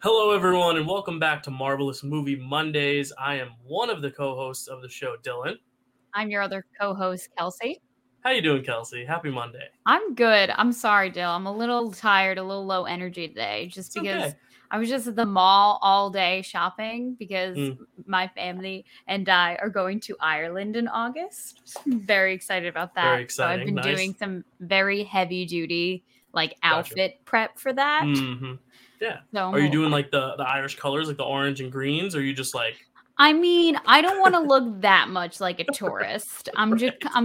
Hello, everyone, and welcome back to Marvelous Movie Mondays. I am one of the co-hosts of the show, Dylan. I'm your other co-host, Kelsey. How you doing, Kelsey? Happy Monday. I'm good. I'm sorry, Dylan. I'm a little tired, a little low energy today, just because I was just at the mall all day shopping because my family and I are going to Ireland in August. Very excited about that. Very exciting. So I've been doing some very heavy-duty outfit prep for that. Mm-hmm. Yeah. So, are you doing the Irish colors, like the orange and greens, or are you just like? I mean, I don't want to look that much like a tourist. I'm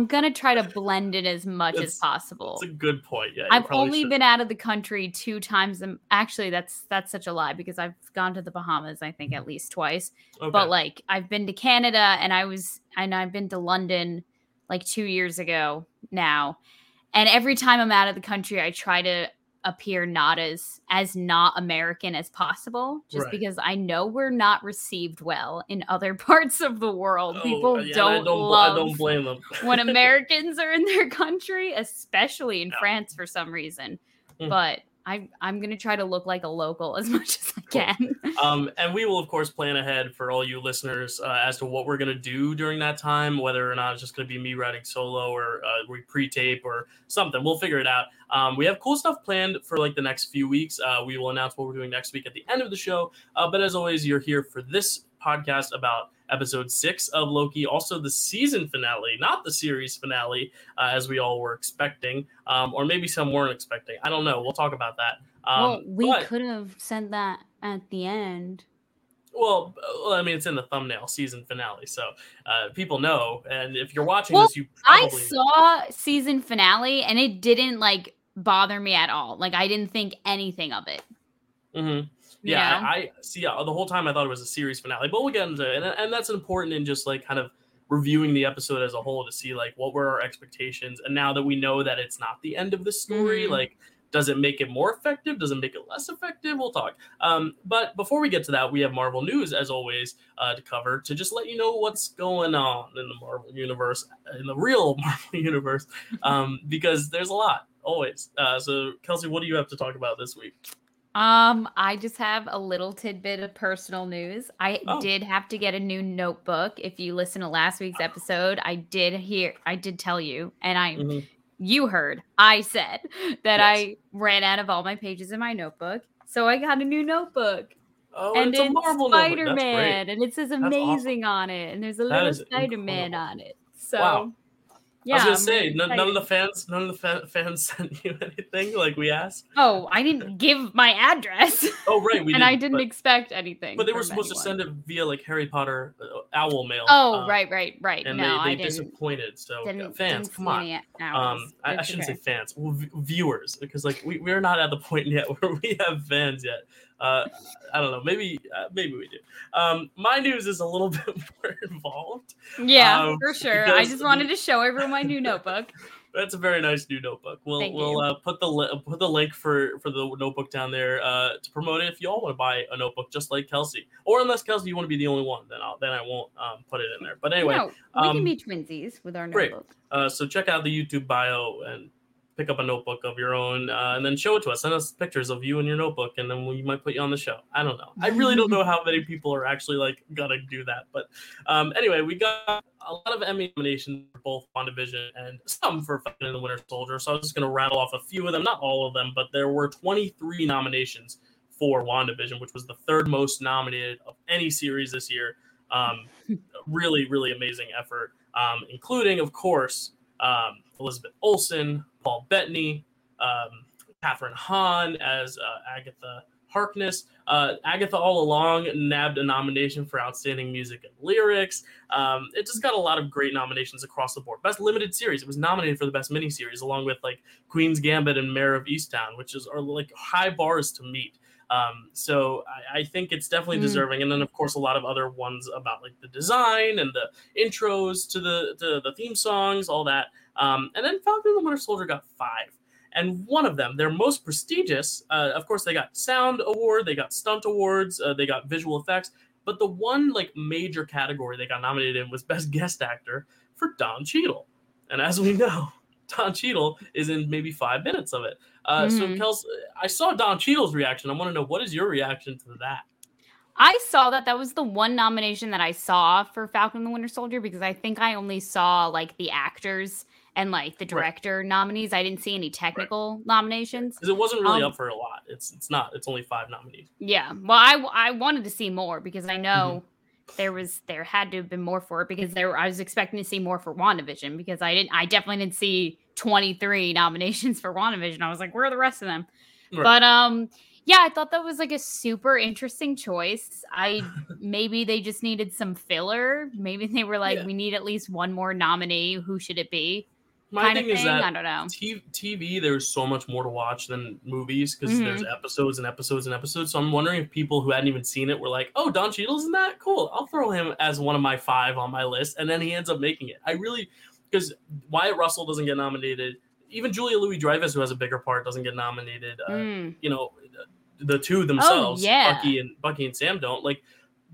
gonna try to blend it as much as possible. That's a good point. Yeah. I've only been out of the country 2 times. Actually, that's such a lie because I've gone to the Bahamas, I think, at least twice. Okay. But I've been to Canada and I've been to London 2 years ago now, and every time I'm out of the country, I try to appear not as not American as possible, just because I know we're not received well in other parts of the world. I don't blame them when Americans are in their country, especially in France for some reason. But I'm gonna try to look like a local as much as I can. And we will of course plan ahead for all you listeners as to what we're gonna do during that time, whether or not it's just gonna be me writing solo or we pre-tape or something. We'll figure it out. We have cool stuff planned for the next few weeks. We will announce what we're doing next week at the end of the show. But as always, you're here for this podcast about episode 6 of Loki, also the season finale, not the series finale, as we all were expecting, or maybe some weren't expecting. I don't know. We'll talk about that. We could have said that at the end. Well, I mean, it's in the thumbnail, season finale, so people know. And if you're watching this, you probably... I saw season finale, and it didn't, bother me at all. I didn't think anything of it. Mm-hmm. Yeah, yeah. I see. Yeah, the whole time I thought it was a series finale, but we'll get into it, and that's important in just kind of reviewing the episode as a whole to see what were our expectations, and now that we know that it's not the end of the story, does it make it more effective? Does it make it less effective? We'll talk. But before we get to that, we have Marvel News, as always, to cover, to just let you know what's going on in the Marvel Universe, in the real Marvel Universe, because there's a lot, always. So, Kelsey, what do you have to talk about this week? I just have a little tidbit of personal news. I did have to get a new notebook. If you listen to last week's episode, I did tell you, and you heard, I said that I ran out of all my pages in my notebook. So I got a new notebook. Oh, and it's a Spider-Man, and it says amazing on it. And there's a little Spider-Man on it. So wow. Yeah, I was gonna say none of the fans sent you anything we asked. Oh, I didn't give my address. Oh, right, we didn't, I didn't expect anything. But they were supposed to send it via Harry Potter owl mail. Oh, right. And no, they disappointed. So fans, come on. I shouldn't say fans, viewers, because we're not at the point yet where we have fans yet. I don't know. Maybe we do. My news is a little bit more involved. Yeah, for sure. I just wanted to show everyone my new notebook. That's a very nice new notebook. We'll put the link for the notebook down there to promote it. If you all want to buy a notebook, just like Kelsey, or unless Kelsey, you want to be the only one, then I won't put it in there. But anyway, we can be twinsies with our notebook. So check out the YouTube bio and pick up a notebook of your own and then show it to us. Send us pictures of you and your notebook, and then we might put you on the show. I don't know. I really don't know how many people are actually gonna do that. But anyway, we got a lot of Emmy nominations for both WandaVision and some for Falcon and the Winter Soldier. So I'm just gonna rattle off a few of them, not all of them, but there were 23 nominations for WandaVision, which was the 3rd most nominated of any series this year. Really, really amazing effort, including, of course, Elizabeth Olsen, Paul Bettany, Catherine Hahn as Agatha Harkness. Agatha all along nabbed a nomination for Outstanding Music and Lyrics. It just got a lot of great nominations across the board. Best Limited Series. It was nominated for the Best Miniseries, along with Queen's Gambit and Mare of Easttown, which are high bars to meet. So I think it's definitely deserving. And then, of course, a lot of other ones about the design and the intros to the theme songs, all that. And then Falcon and the Winter Soldier got 5. And one of them, their most prestigious, of course, they got sound award, they got stunt awards, they got visual effects. But the one major category they got nominated in was Best Guest Actor for Don Cheadle. And as we know, Don Cheadle is in maybe 5 minutes of it. So Kelsey, I saw Don Cheadle's reaction. I want to know, what is your reaction to that? I saw that. That was the one nomination that I saw for Falcon and the Winter Soldier, because I think I only saw like the actors and like the director nominees. I didn't see any technical nominations. Because it wasn't really up for a lot. It's not. It's only 5 nominees. Yeah. Well, I wanted to see more, because I know there had to have been more for it, because I was expecting to see more for WandaVision, because I definitely didn't see 23 nominations for WandaVision. I was like, where are the rest of them? Right. But yeah, I thought that was like a super interesting choice. Maybe they just needed some filler. Maybe they were like, we need at least one more nominee. Who should it be? My thing is that I don't know. TV, there's so much more to watch than movies, because there's episodes and episodes and episodes. So I'm wondering if people who hadn't even seen it were like, oh, Don Cheadle's in that? Cool. I'll throw him as one of my 5 on my list. And then he ends up making it. Because Wyatt Russell doesn't get nominated. Even Julia Louis-Dreyfus, who has a bigger part, doesn't get nominated. You know, the two themselves, Bucky and Sam don't. Like,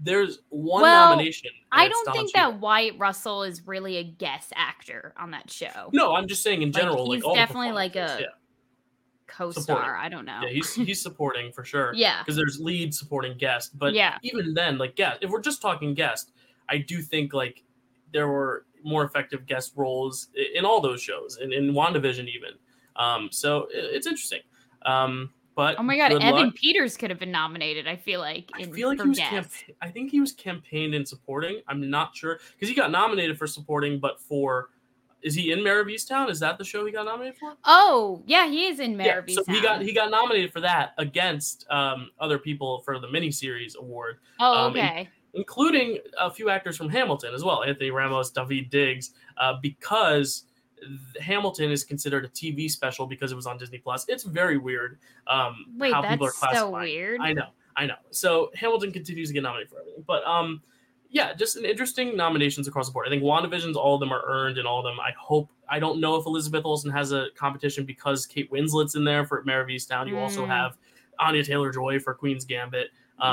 there's one nomination. I don't think that Wyatt Russell is really a guest actor on that show. No, I'm just saying in general. He's all definitely like a co-star. Supporting. I don't know. Yeah, he's supporting for sure. Yeah. Because there's lead, supporting, guest. But even then, like, if we're just talking guest, I do think, like, there were more effective guest roles in all those shows, and in WandaVision even. So it's interesting. But oh my God, Evan Peters could have been nominated. I feel like. I think he was campaigned in supporting. I'm not sure, because he got nominated for supporting, but is he in Mare of Easttown? Is that the show he got nominated for? Oh yeah, he is in Mare of Easttown. So he got nominated for that against other people for the miniseries award. Oh okay. Including a few actors from Hamilton as well, Anthony Ramos, David Diggs, because Hamilton is considered a TV special because it was on Disney+. It's very weird how people are classified. Wait, that's so weird. I know. So Hamilton continues to get nominated for everything. But, just an interesting nominations across the board. I think WandaVision's, all of them are earned, and all of them, I don't know if Elizabeth Olsen has a competition, because Kate Winslet's in there for Mare of Easttown. You also have Anya Taylor-Joy for Queen's Gambit. The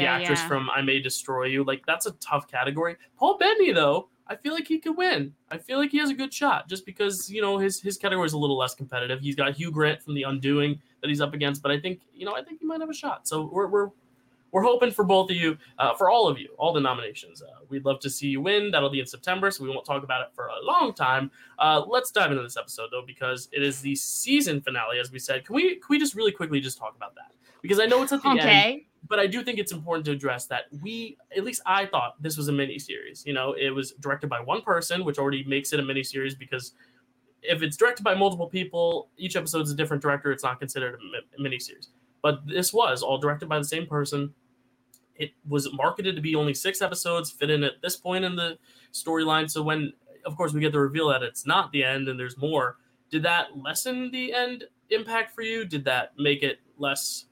actress from I May Destroy You. Like, that's a tough category. Paul Bettany, though, I feel like he could win. I feel like he has a good shot, just because, you know, his category is a little less competitive. He's got Hugh Grant from The Undoing that he's up against, but I think he might have a shot. So we're hoping for both of you, for all of you, all the nominations. We'd love to see you win. That'll be in September, so we won't talk about it for a long time. Let's dive into this episode, though, because it is the season finale, as we said. Can we just really quickly just talk about that? Because I know it's at the end, but I do think it's important to address that at least I thought this was a miniseries. You know, it was directed by one person, which already makes it a miniseries, because if it's directed by multiple people, each episode's a different director, it's not considered a miniseries. But this was all directed by the same person. It was marketed to be only 6 episodes, fit in at this point in the storyline. So when, of course, we get the reveal that it's not the end and there's more, did that lessen the end impact for you? Did that make it less...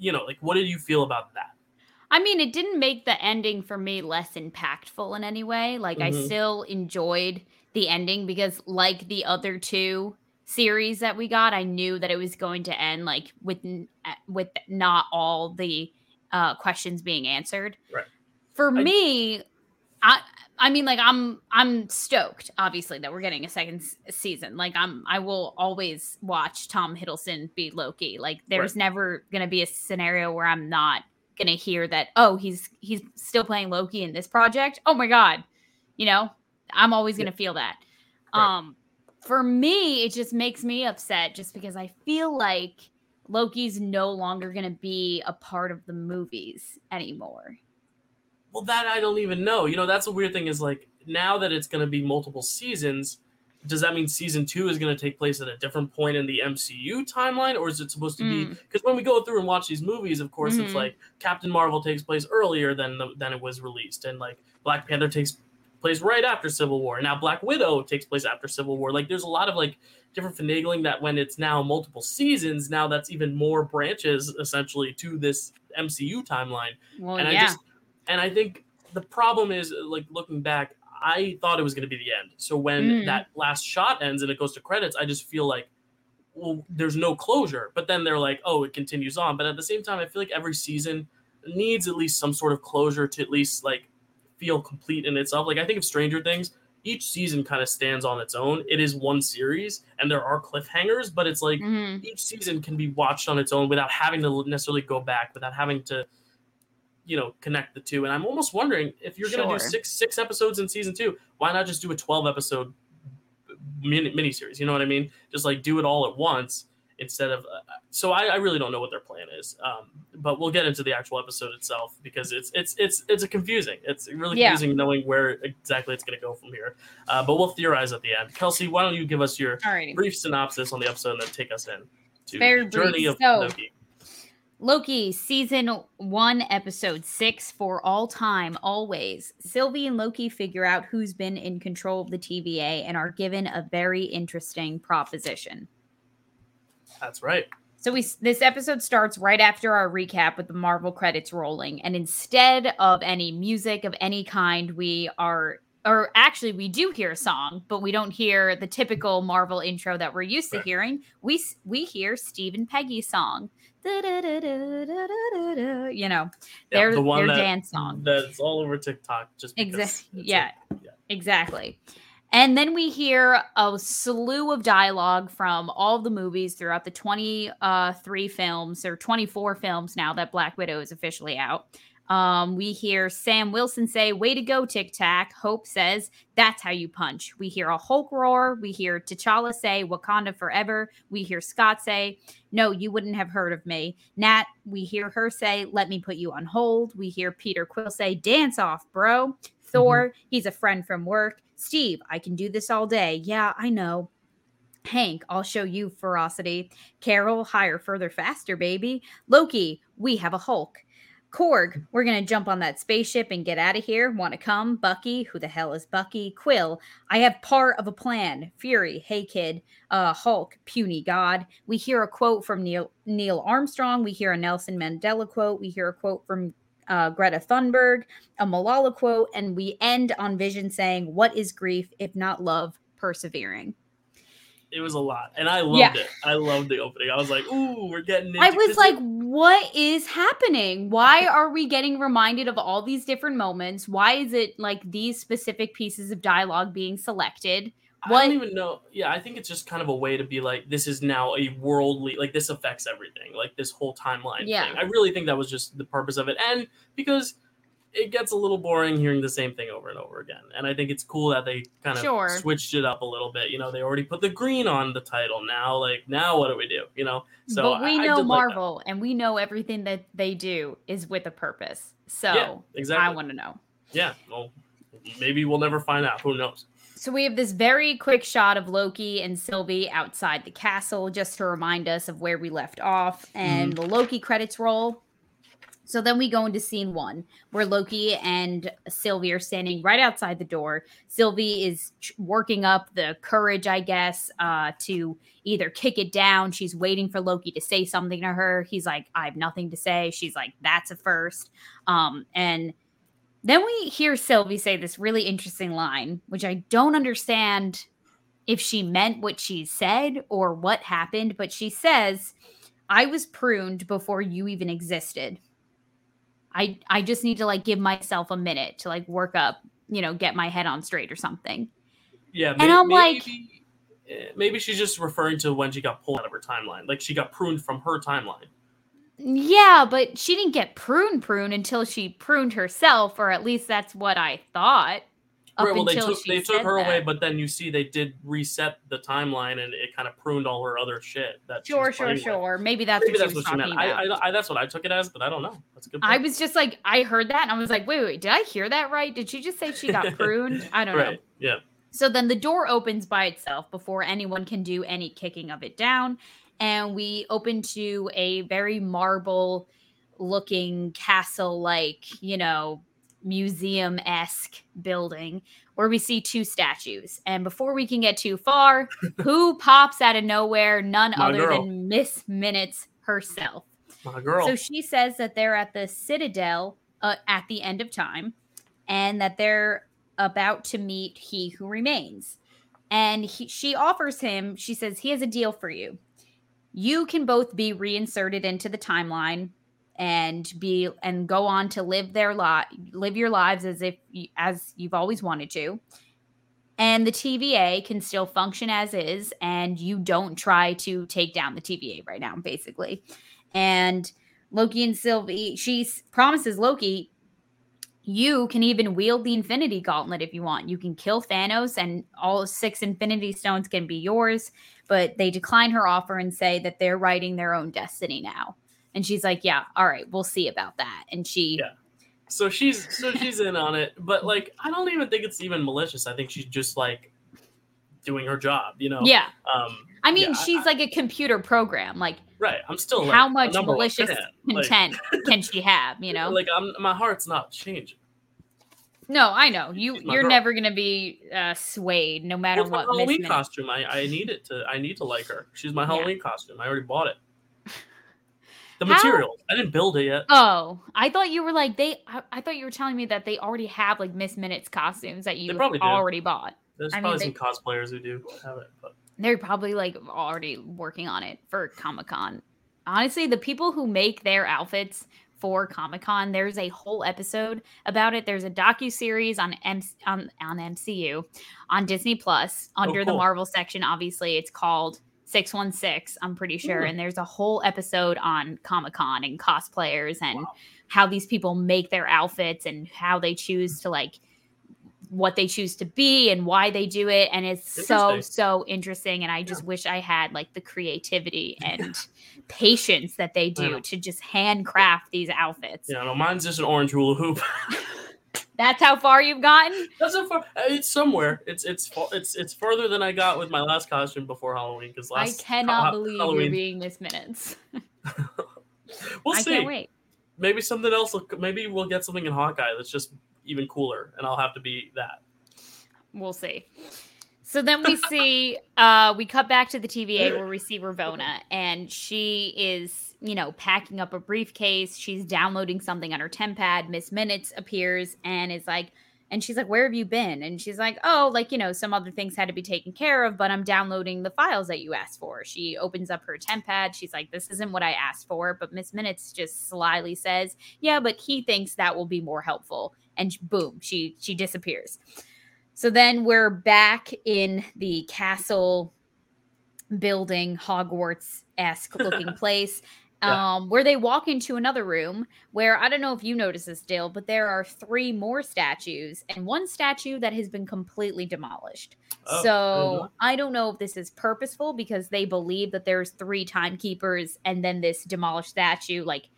You know, like, what did you feel about that? I mean, it didn't make the ending for me less impactful in any way. Like, I still enjoyed the ending, because like the other 2 series that we got, I knew that it was going to end like with not all the questions being answered. Right. For me, I mean, like, I'm stoked, obviously, that we're getting a second season. Like, I will always watch Tom Hiddleston be Loki. Like, there's never going to be a scenario where I'm not going to hear that, oh, he's still playing Loki in this project. Oh my God. You know, I'm always going to feel that. Right. For me, it just makes me upset, just because I feel like Loki's no longer going to be a part of the movies anymore. Well, that I don't even know. You know, that's a weird thing, is like, now that it's going to be multiple seasons, does that mean season 2 is going to take place at a different point in the MCU timeline? Or is it supposed to be, because when we go through and watch these movies, of course, it's like Captain Marvel takes place earlier than it was released. And like Black Panther takes place right after Civil War. And now Black Widow takes place after Civil War. Like, there's a lot of like different finagling that when it's now multiple seasons, now that's even more branches essentially to this MCU timeline. Well, and And I think the problem is, like, looking back, I thought it was going to be the end. So when that last shot ends and it goes to credits, I just feel like, well, there's no closure. But then they're like, oh, it continues on. But at the same time, I feel like every season needs at least some sort of closure to at least, like, feel complete in itself. Like, I think of Stranger Things. each season kind of stands on its own. It is one series, and there are cliffhangers, but it's like each season can be watched on its own without having to necessarily go back, without having to, you know, connect the two. And I'm almost wondering if you're going to do six episodes in season two, why not just do a 12-episode miniseries? You know what I mean? Just like do it all at once instead of. So I really don't know what their plan is. But we'll get into the actual episode itself because it's confusing. It's really confusing knowing where exactly it's going to go from here. But we'll theorize at the end. Kelsey, why don't you give us your brief synopsis on the episode and then take us in to the journey of Loki. Loki, season 1, episode 6, for all time, always. Sylvie and Loki figure out who's been in control of the TVA and are given a very interesting proposition. That's right. So this episode starts right after our recap with the Marvel credits rolling. And instead of any music of any kind, we do hear a song, but we don't hear the typical Marvel intro that we're used to hearing. We hear Steve and Peggy's song. You know, their dance song. That's all over TikTok. Just exactly. And then we hear a slew of dialogue from all of the movies throughout the 23 films or 24 films now that Black Widow is officially out. We hear Sam Wilson say, "Way to go, Tic Tac." Hope says, "That's how you punch." We hear a Hulk roar. We hear T'Challa say, "Wakanda forever." We hear Scott say, "No, you wouldn't have heard of me." Nat, we hear her say, "Let me put you on hold." We hear Peter Quill say, "Dance off, bro." Thor, "He's a friend from work." Steve, "I can do this all day." "Yeah, I know." Hank, "I'll show you ferocity." Carol, "Higher, further, faster, baby." Loki, "We have a Hulk." Korg, "We're going to jump on that spaceship and get out of here. Want to come?" Bucky, "Who the hell is Bucky?" Quill, "I have part of a plan." Fury, "Hey, kid." Hulk, "Puny God." We hear a quote from Neil Armstrong. We hear a Nelson Mandela quote. We hear a quote from Greta Thunberg, a Malala quote. And we end on Vision saying, "What is grief if not love persevering?" It was a lot. And I loved it. I loved the opening. I was like, ooh, we're getting into what is happening? Why are we getting reminded of all these different moments? Why is it like these specific pieces of dialogue being selected? I don't even know. Yeah, I think it's just kind of a way to be like, this is now a worldly, like this affects everything. Like this whole timeline thing. I really think that was just the purpose of it. And because it gets a little boring hearing the same thing over and over again. And I think it's cool that they kind of switched it up a little bit. You know, they already put the green on the title. Now what do we do? You know? So but we know Marvel and we know everything that they do is with a purpose. So I want to know. Yeah. Well, maybe we'll never find out. Who knows? So we have this very quick shot of Loki and Sylvie outside the castle just to remind us of where we left off. And the Loki credits roll. So then we go into scene 1, where Loki and Sylvie are standing right outside the door. Sylvie is working up the courage, I guess, to either kick it down. She's waiting for Loki to say something to her. He's like, "I have nothing to say." She's like, "That's a first." And then we hear Sylvie say this really interesting line, which I don't understand if she meant what she said or what happened. But she says, "I was pruned before you even existed. I just need to like give myself a minute to like work up, you know, get my head on straight or something." Yeah. And maybe she's just referring to when she got pulled out of her timeline. Like she got pruned from her timeline. Yeah, but she didn't get pruned until she pruned herself, or at least that's what I thought. Right, well, they took her away, but then you see they did reset the timeline, and it kind of pruned all her other shit. That sure. Maybe that's what she was talking about. That's what I took it as, but I don't know. That's a good point. I was just like, I heard that, and I was like, wait, did I hear that right? Did she just say she got pruned? I don't know. Yeah. So then the door opens by itself before anyone can do any kicking of it down, and we open to a very marble-looking castle-like, you know, museum-esque building where we see 2 statues. And before we can get too far, who pops out of nowhere? None other than Miss Minutes herself. My girl. So she says that they're at the Citadel at the end of time and that they're about to meet He Who Remains. And she offers him, she says, "He has a deal for you. You can both be reinserted into the timeline and go on to live your lives as you've always wanted to, and the TVA can still function as is, and you don't try to take down the TVA right now, basically. And Loki and Sylvie, she promises Loki, you can even wield the Infinity Gauntlet if you want. You can kill Thanos, and all 6 Infinity Stones can be yours. But they decline her offer and say that they're writing their own destiny now. And she's like, yeah, all right, we'll see about that. And she... yeah. So she's in on it, but like I don't even think it's even malicious. I think she's just like doing her job, you know. Yeah. I mean, yeah, she's like a computer program, like right. I'm still how like, much malicious content like, can she have, you know? Like my heart's not changing. No, I know you're girl. Never gonna be swayed, no matter what. Halloween costume, I need it to. I need to like her. She's my Halloween costume. I already bought it. The materials. I didn't build it yet. Oh, I thought you were like I thought you were telling me that they already have like Miss Minutes costumes that you already bought. There's probably some cosplayers who do have it, but they're probably like already working on it for Comic-Con. Honestly, the people who make their outfits for Comic-Con, there's a whole episode about it. There's a docuseries on MCU on Disney Plus under the Marvel section. Obviously, it's called 616, I'm pretty sure. And there's a whole episode on Comic-Con and cosplayers and how these people make their outfits and how they choose to like what they choose to be and why they do it. And it's so interesting. And I just wish I had like the creativity and patience that they do to just handcraft these outfits. Yeah, no, mine's just an orange hula hoop. That's how far you've gotten? That's so far. It's somewhere. It's further than I got with my last costume before Halloween. Because I cannot believe Halloween. You're being Miss Minutes. We'll see. I can't wait. Maybe something else. Maybe we'll get something in Hawkeye that's just even cooler, and I'll have to be that. We'll see. So then we see, we cut back to the TVA where we see Ravonna, and she is, you know, packing up a briefcase. She's downloading something on her temp pad. Miss Minutes appears and is like, and she's like, where have you been? And she's like, oh, like, you know, some other things had to be taken care of, but I'm downloading the files that you asked for. She opens up her temp pad. She's like, this isn't what I asked for. But Miss Minutes just slyly says, yeah, but he thinks that will be more helpful. And boom, she disappears. So then we're back in the castle building, Hogwarts-esque looking place, where they walk into another room where, I don't know if you notice this, Dale, but there are 3 more statues and one statue that has been completely demolished. Oh, so I don't know if this is purposeful because they believe that there's 3 timekeepers and then this demolished statue, like,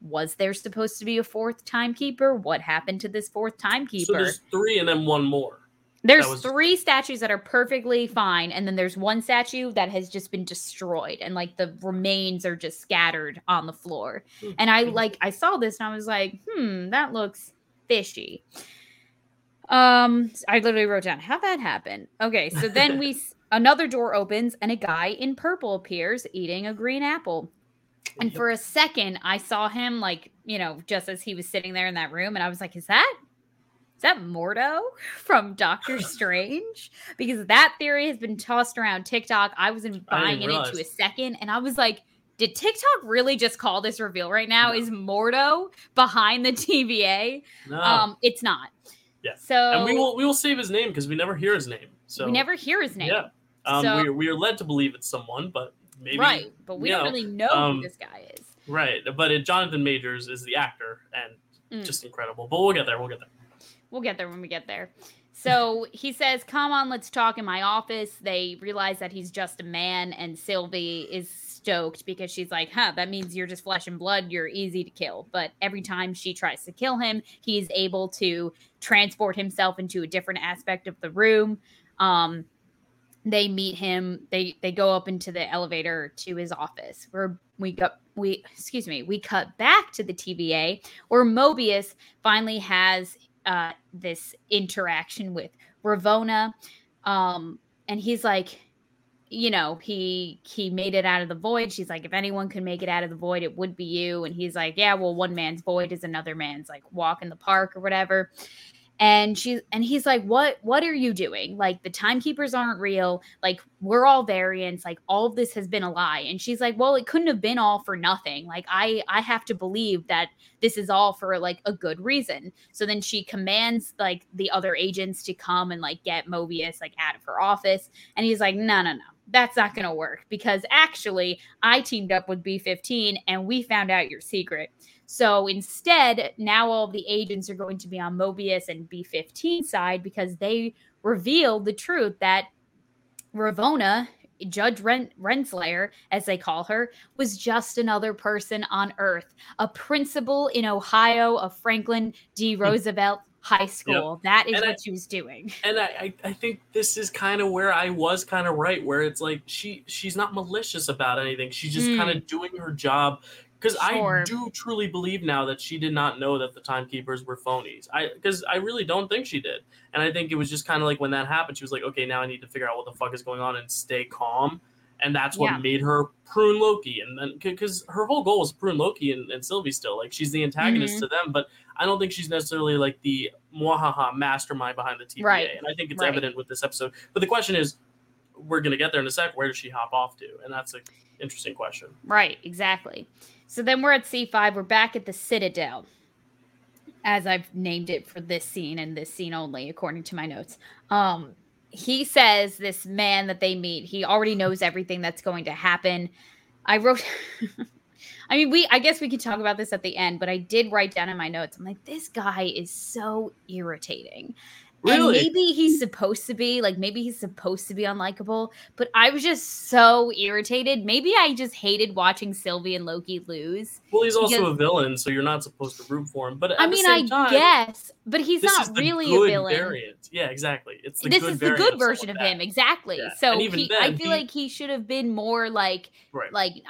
was there supposed to be a 4th timekeeper? What happened to this 4th timekeeper? So there's 3 and then one more. There's 3 statues that are perfectly fine, and then there's one statue that has just been destroyed, and like the remains are just scattered on the floor. And I saw this and I was like, that looks fishy. I literally wrote down how that happened. Okay, so then another door opens and a guy in purple appears eating a green apple. And for a second, I saw him like, you know, just as he was sitting there in that room, and I was like, Is that Mordo from Doctor Strange? Because that theory has been tossed around TikTok. I wasn't buying it into a second. And I was like, did TikTok really just call this reveal right now? No. Is Mordo behind the TVA? No. It's not. Yeah. So, and we will save his name because we never hear his name. So we never hear his name. Yeah. So, we are led to believe it's someone, but maybe. Right. But we don't really know who this guy is. Right. But Jonathan Majors is the actor and just incredible. But we'll get there. We'll get there when we get there. So he says, come on, let's talk in my office. They realize that he's just a man, and Sylvie is stoked because she's like, that means you're just flesh and blood. You're easy to kill. But every time she tries to kill him, he's able to transport himself into a different aspect of the room. They meet him. They go up into the elevator to his office where we cut back to the TVA where Mobius finally has this interaction with Ravonna, and he's like, you know, he made it out of the void. She's like, if anyone could make it out of the void, it would be you. And he's like, yeah, well, one man's void is another man's like walk in the park or whatever. And he's like, what are you doing? Like, the timekeepers aren't real. Like, we're all variants. Like, all of this has been a lie. And she's like, well, it couldn't have been all for nothing. Like, I have to believe that this is all for, like, a good reason. So then she commands, like, the other agents to come and, like, get Mobius, like, out of her office. And he's like, no. That's not going to work, because actually I teamed up with B-15 and we found out your secret. So instead, now all of the agents are going to be on Mobius and B-15 side, because they revealed the truth that Ravonna, Judge Renslayer, as they call her, was just another person on Earth, a principal in Ohio of Franklin D. Roosevelt High School. Yep. That is what she was doing. And I think this is kind of where I was kind of right, where it's like she's not malicious about anything. She's just kind of doing her job. Because I do truly believe now that she did not know that the timekeepers were phonies. Because I really don't think she did. And I think it was just kind of like when that happened, she was like, okay, now I need to figure out what the fuck is going on and stay calm. And that's what made her prune Loki. And then because her whole goal was prune Loki and Sylvie still. Like, she's the antagonist to them. But I don't think she's necessarily like the mwahaha mastermind behind the TVA. Right. And I think it's evident with this episode. But the question is, we're going to get there in a sec. Where does she hop off to? And that's an interesting question. Right, exactly. So then we're at C5. We're back at the Citadel, as I've named it for this scene and this scene only, according to my notes. He says, this man that they meet, he already knows everything that's going to happen. I wrote... I mean, I guess we could talk about this at the end, but I did write down in my notes, I'm like, this guy is so irritating. Really? And maybe he's supposed to be, like, unlikable, but I was just so irritated. Maybe I just hated watching Sylvie and Loki lose. Well, he's also a villain, so you're not supposed to root for him. But at the same time, guess, but he's not really a villain. Variant. Yeah, exactly. It's the good version of him, exactly. Yeah. So I feel like he should have been more like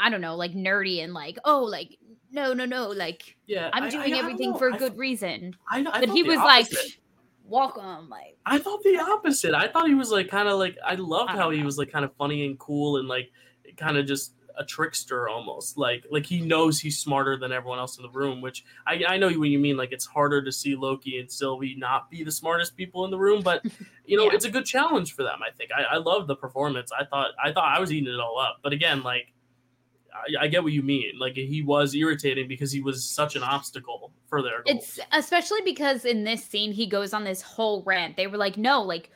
I don't know, like nerdy and like, oh, like no, like I'm doing everything for a good reason. I but he was opposite. Like. Walk on, like. I thought the opposite. I thought he was like kind of like. I loved how he was like kind of funny and cool and like kind of just a trickster almost. Like he knows he's smarter than everyone else in the room, which I know what you mean. Like, it's harder to see Loki and Sylvie not be the smartest people in the room, but you know it's a good challenge for them. I think I loved the performance. I thought I was eating it all up, but again, like. I get what you mean. Like, he was irritating because he was such an obstacle for their goals. It's especially because in this scene, he goes on this whole rant. They were like, no, like,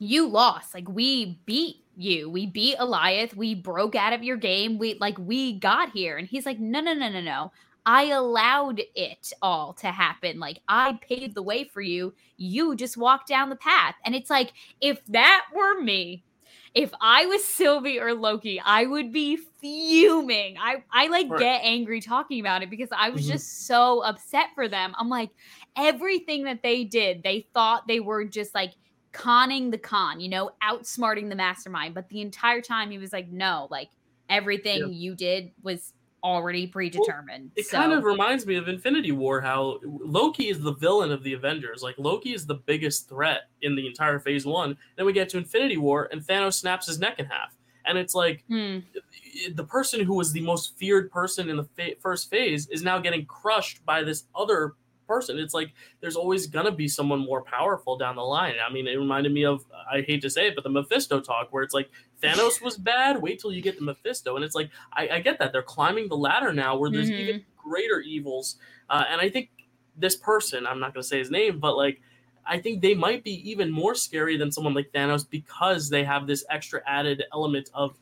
you lost. Like, we beat you. We beat Eliath. We broke out of your game. We got here. And he's like, no. I allowed it all to happen. Like, I paved the way for you. You just walked down the path. And it's like, if that were me, if I was Sylvie or Loki, I would be fuming. I get angry talking about it because I was just so upset for them. I'm like, everything that they did, they thought they were just like conning the con, you know, outsmarting the mastermind. But the entire time he was like, no, like everything you did was already predetermined. Well, it kind of reminds me of Infinity War, how Loki is the villain of the Avengers. Like, Loki is the biggest threat in the entire phase one. Then we get to Infinity War and Thanos snaps his neck in half. And it's like the person who was the most feared person in the first phase is now getting crushed by this other person. It's like there's always going to be someone more powerful down the line. I mean, it reminded me of, I hate to say it, but the Mephisto talk where it's like Thanos was bad. Wait till you get to Mephisto. And it's like, I get that. They're climbing the ladder now where there's even greater evils. And I think this person, I'm not going to say his name, but like, I think they might be even more scary than someone like Thanos because they have this extra added element of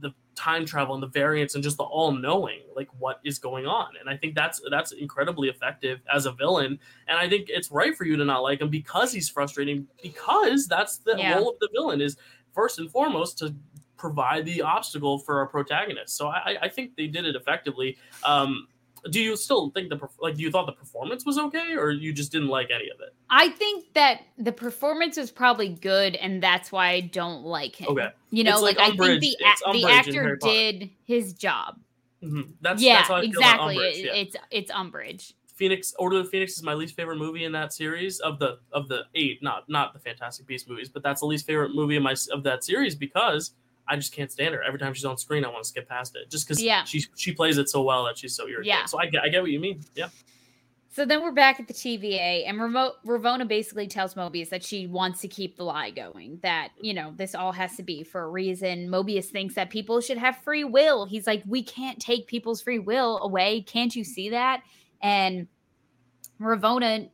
the time travel and the variance and just the all-knowing, like what is going on. And I think that's incredibly effective as a villain. And I think it's right for you to not like him because he's frustrating, because that's the role of the villain is first and foremost to provide the obstacle for our protagonist. So I think they did it effectively. Do you still think you thought the performance was okay, or you just didn't like any of it? I think that the performance was probably good, and that's why I don't like him. Okay, you know, like Umbridge, I think the actor did his job. Mm-hmm. That's how I exactly. Feel about Umbridge, It's Umbridge. Order of the Phoenix is my least favorite movie in that series of the eight, not the Fantastic Beasts movies, but that's the least favorite movie of that series because. I just can't stand her. Every time she's on screen, I want to skip past it just because she plays it so well that she's so irritating. Yeah. So I get what you mean. Yeah. So then we're back at the TVA, and Ravonna basically tells Mobius that she wants to keep the lie going, that, you know, this all has to be for a reason. Mobius thinks that people should have free will. He's like, we can't take people's free will away. Can't you see that? And Ravonna,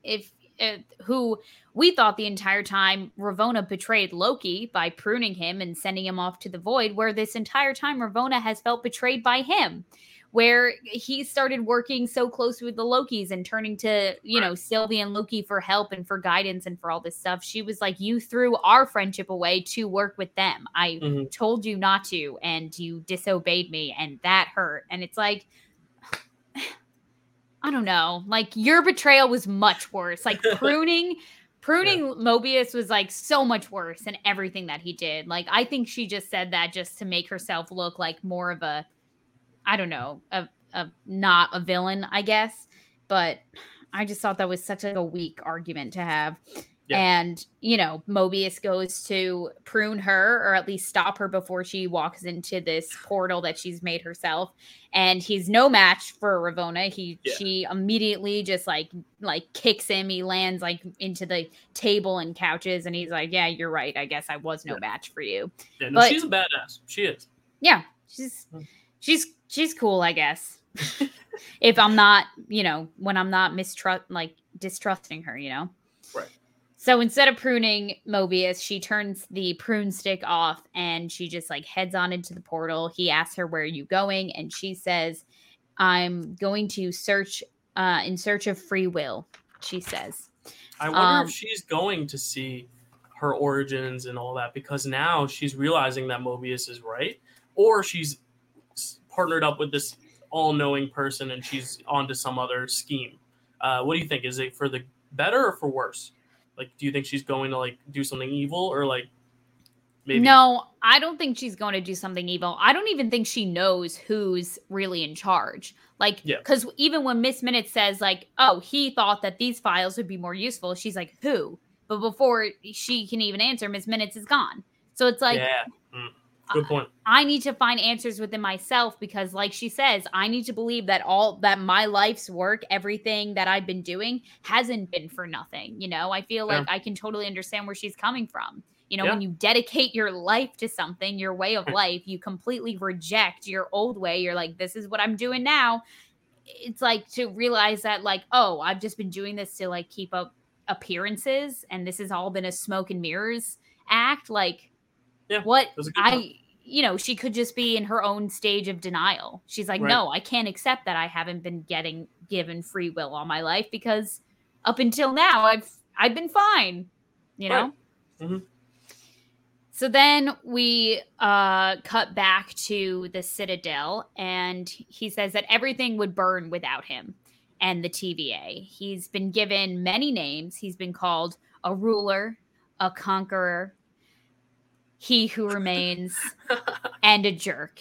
who we thought the entire time Ravonna betrayed Loki by pruning him and sending him off to the void, where this entire time Ravonna has felt betrayed by him, where he started working so closely with the Lokis and turning to, you know, Sylvie and Loki for help and for guidance and for all this stuff. She was like, you threw our friendship away to work with them. I told you not to, and you disobeyed me, and that hurt. And it's like, I don't know. Like, your betrayal was much worse. Like, pruning Mobius was like so much worse than everything that he did. Like, I think she just said that just to make herself look like more of a, I don't know, not a villain, I guess. But I just thought that was such a weak argument to have. Yeah. And, you know, Mobius goes to prune her, or at least stop her before she walks into this portal that she's made herself. And he's no match for Ravonna. She immediately just like kicks him. He lands like into the table and couches, and he's like, yeah, you're right. I guess I was no match for you. Yeah, no, but she's a badass. She is. Yeah. She's cool, I guess. If I'm not, you know, when I'm not distrusting her, you know? Right. So instead of pruning Mobius, she turns the prune stick off, and she just like heads on into the portal. He asks her, where are you going? And she says, I'm going to search in search of free will, she says. I wonder if she's going to see her origins and all that, because now she's realizing that Mobius is right, or she's partnered up with this all-knowing person and she's onto some other scheme. What do you think? Is it for the better or for worse? Like, do you think she's going to like do something evil, or like maybe? No, I don't think she's going to do something evil. I don't even think she knows who's really in charge. Like, because even when Miss Minutes says like, oh, he thought that these files would be more useful, she's like, who? But before she can even answer, Miss Minutes is gone. So it's like, good point. I need to find answers within myself, because like she says, I need to believe that that my life's work, everything that I've been doing hasn't been for nothing. You know, I feel like I can totally understand where she's coming from. You know, when you dedicate your life to something, your way of life, you completely reject your old way. You're like, this is what I'm doing now. It's like to realize that like, oh, I've just been doing this to like keep up appearances, and this has all been a smoke and mirrors act. Like, you know, she could just be in her own stage of denial. She's like, no, I can't accept that I haven't been given free will all my life, because up until now I've been fine, you know? Mm-hmm. So then we cut back to the Citadel, and he says that everything would burn without him and the TVA. He's been given many names. He's been called a ruler, a conqueror, He Who Remains, and a jerk.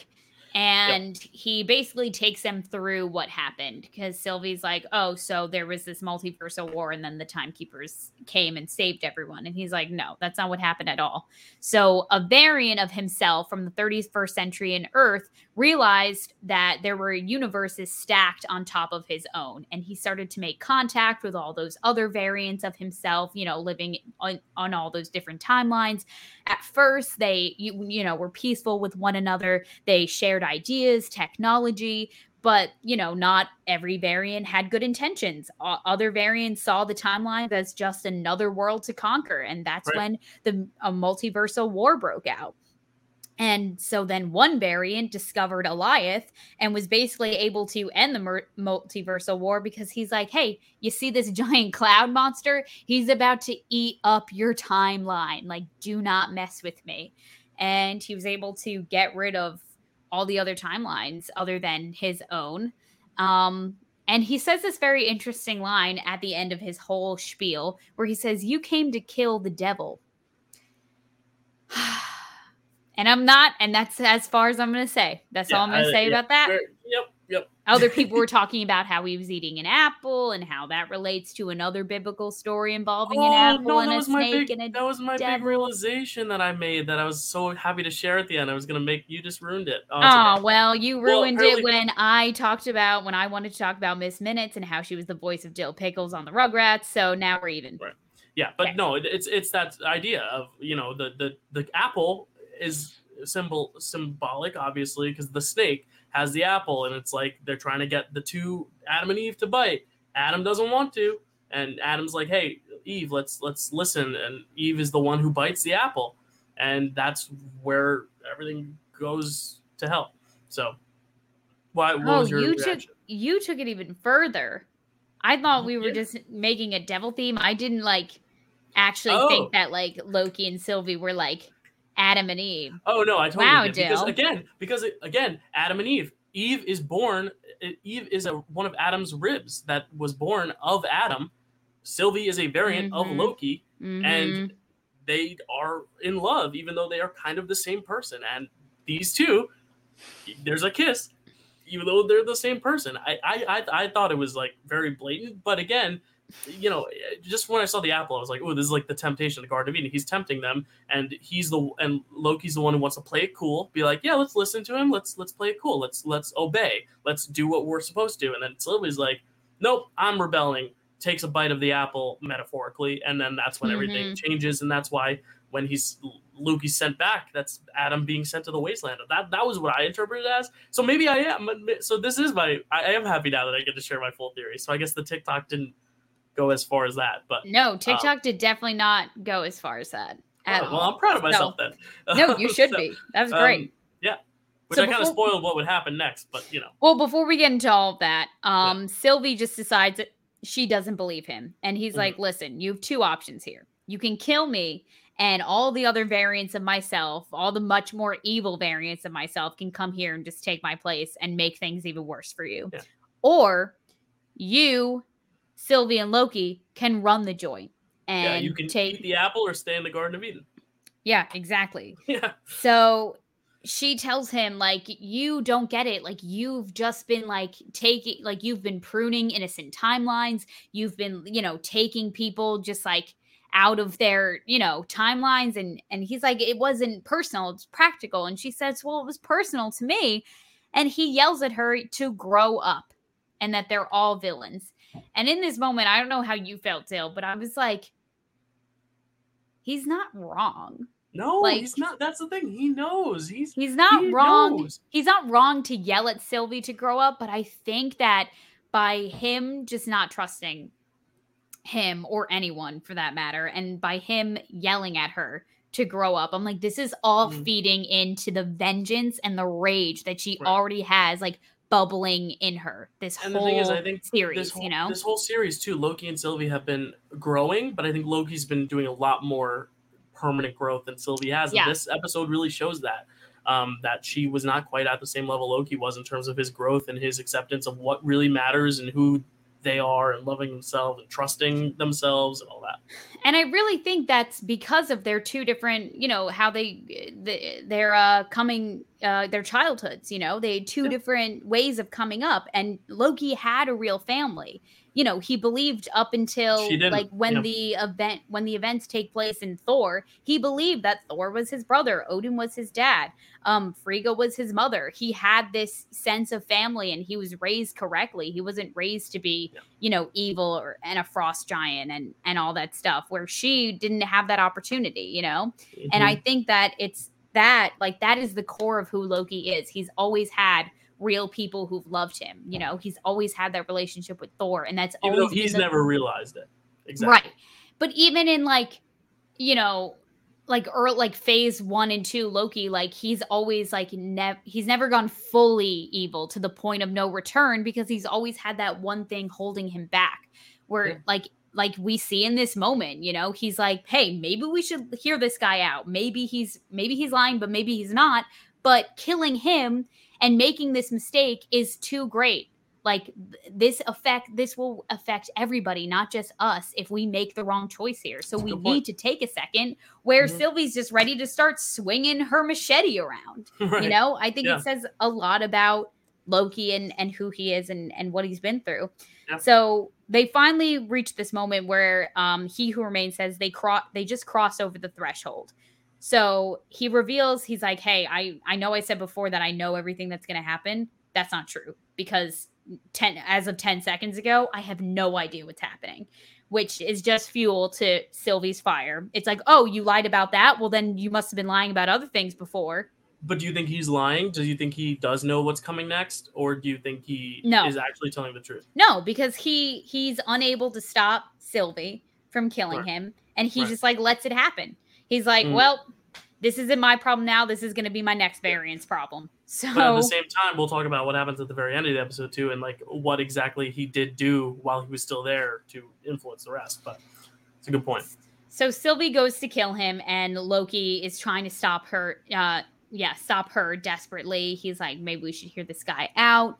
And he basically takes them through what happened, because Sylvie's like, oh, so there was this multiversal war, and then the Timekeepers came and saved everyone. And he's like, no, that's not what happened at all. So a variant of himself from the 31st century in Earth realized that there were universes stacked on top of his own. And he started to make contact with all those other variants of himself, you know, living on all those different timelines. At first, they, you know, were peaceful with one another. They shared ideas, technology, but, you know, not every variant had good intentions. Other variants saw the timeline as just another world to conquer. And that's when a multiversal war broke out. And so then one variant discovered Eliath and was basically able to end the multiversal war, because he's like, hey, you see this giant cloud monster? He's about to eat up your timeline. Like, do not mess with me. And he was able to get rid of all the other timelines other than his own. And he says this very interesting line at the end of his whole spiel, where he says, you came to kill the devil. And I'm not, and that's as far as I'm going to say. That's all I'm going to say about that. Yep, Yep. Other people were talking about how he was eating an apple and how that relates to another biblical story involving an apple and a snake and a devil. That was my big realization that I made that I was so happy to share at the end. I was going to make, you just ruined it. Well, you ruined it when I wanted to talk about Miss Minutes and how she was the voice of Dill Pickles on the Rugrats. So now we're even. Right. Yeah, but no, it's that idea of, you know, the apple is symbolic, obviously, because the snake has the apple, and it's like they're trying to get the two, Adam and Eve, to bite. Adam doesn't want to, and Adam's like, "Hey, Eve, let's listen." And Eve is the one who bites the apple, and that's where everything goes to hell. So, what was your reaction? You took it even further. I thought we were just making a devil theme. I didn't think that Loki and Sylvie were like Adam and Eve. Oh no, I totally did. Because Adam and Eve. Eve is born. Eve is one of Adam's ribs that was born of Adam. Sylvie is a variant of Loki, and they are in love, even though they are kind of the same person. And these two, there's a kiss, even though they're the same person. I thought it was like very blatant, but again, you know, just when I saw the apple, I was like, "Oh, this is like the temptation of the Garden of Eden." He's tempting them, and Loki's the one who wants to play it cool. Be like, "Yeah, let's listen to him. Let's play it cool. Let's obey. Let's do what we're supposed to." And then Sylvie's like, "Nope, I'm rebelling." Takes a bite of the apple metaphorically, and then that's when everything changes. And that's why when Loki's sent back, that's Adam being sent to the wasteland. That was what I interpreted as. So maybe I am. So this is I am happy now that I get to share my full theory. So I guess the TikTok didn't go as far as that, but no, TikTok did definitely not go as far as that at all. Well, I'm proud of myself then. No, you should be. That was great. Yeah. Which I kind of spoiled what would happen next, but you know. Well, before we get into all of that, Sylvie just decides that she doesn't believe him. And he's like, "Listen, you have two options here. You can kill me and all the other variants of myself, all the much more evil variants of myself can come here and just take my place and make things even worse for you. Yeah. Or you, Sylvie and Loki, can run the joint and you can eat the apple or stay in the Garden of Eden." Yeah, exactly. Yeah. So she tells him, like, "You don't get it. Like, you've just been you've been pruning innocent timelines. You've been, you know, taking people just like out of their, you know, timelines." And he's like, "It wasn't personal. It's practical." And she says, "Well, it was personal to me." And he yells at her to grow up and that they're all villains. And in this moment, I don't know how you felt, Dale, but I was like, he's not wrong. No, he's not. That's the thing. He knows. He's not wrong. Knows. He's not wrong to yell at Sylvie to grow up. But I think that by him just not trusting him or anyone for that matter, and by him yelling at her to grow up, I'm like, this is all feeding into the vengeance and the rage that she already has, like, bubbling in her this whole series too. Loki and Sylvie have been growing, but I think Loki's been doing a lot more permanent growth than Sylvie has. And this episode really shows that that she was not quite at the same level Loki was in terms of his growth and his acceptance of what really matters and who they are and loving themselves and trusting themselves and all that. And I really think that's because of their two different, you know, how their childhoods, you know, they had two different ways of coming up, and Loki had a real family. You know, he believed up until when the events take place in Thor, he believed that Thor was his brother. Odin was his dad. Frigga was his mother. He had this sense of family and he was raised correctly. He wasn't raised to be, you know, evil and a frost giant and all that stuff, where she didn't have that opportunity, you know? Mm-hmm. And I think that it's that, like, that is the core of who Loki is. He's always had real people who've loved him. You know, he's always had that relationship with Thor, and that's even always though he's never realized it. Exactly. Right. But even in phase 1 and 2 Loki, like, he's always like he's never gone fully evil to the point of no return, because he's always had that one thing holding him back, where like we see in this moment, you know, he's like, "Hey, maybe we should hear this guy out. Maybe he's lying, but maybe he's not. But killing him and making this mistake is too great. Like, this will affect everybody, not just us, if we make the wrong choice here. So we need to take a second," where Sylvie's just ready to start swinging her machete around. Right. You know, I think it says a lot about Loki and who he is and what he's been through. Yeah. So they finally reach this moment where He Who Remains says they just cross over the threshold. So he reveals, he's like, hey, I know I said before that I know everything that's going to happen. That's not true, because as of 10 seconds ago, I have no idea what's happening, which is just fuel to Sylvie's fire. It's like, oh, you lied about that? Well, then you must have been lying about other things before. But do you think he's lying? Do you think he does know what's coming next? Or do you think he is actually telling the truth? No, because he's unable to stop Sylvie from killing him. And he just like lets it happen. He's like, well, this isn't my problem now. This is going to be my next variant's problem. So, but at the same time, we'll talk about what happens at the very end of the episode too. And like what exactly he did do while he was still there to influence the rest. But it's a good point. So Sylvie goes to kill him and Loki is trying to stop her. Stop her desperately. He's like, maybe we should hear this guy out.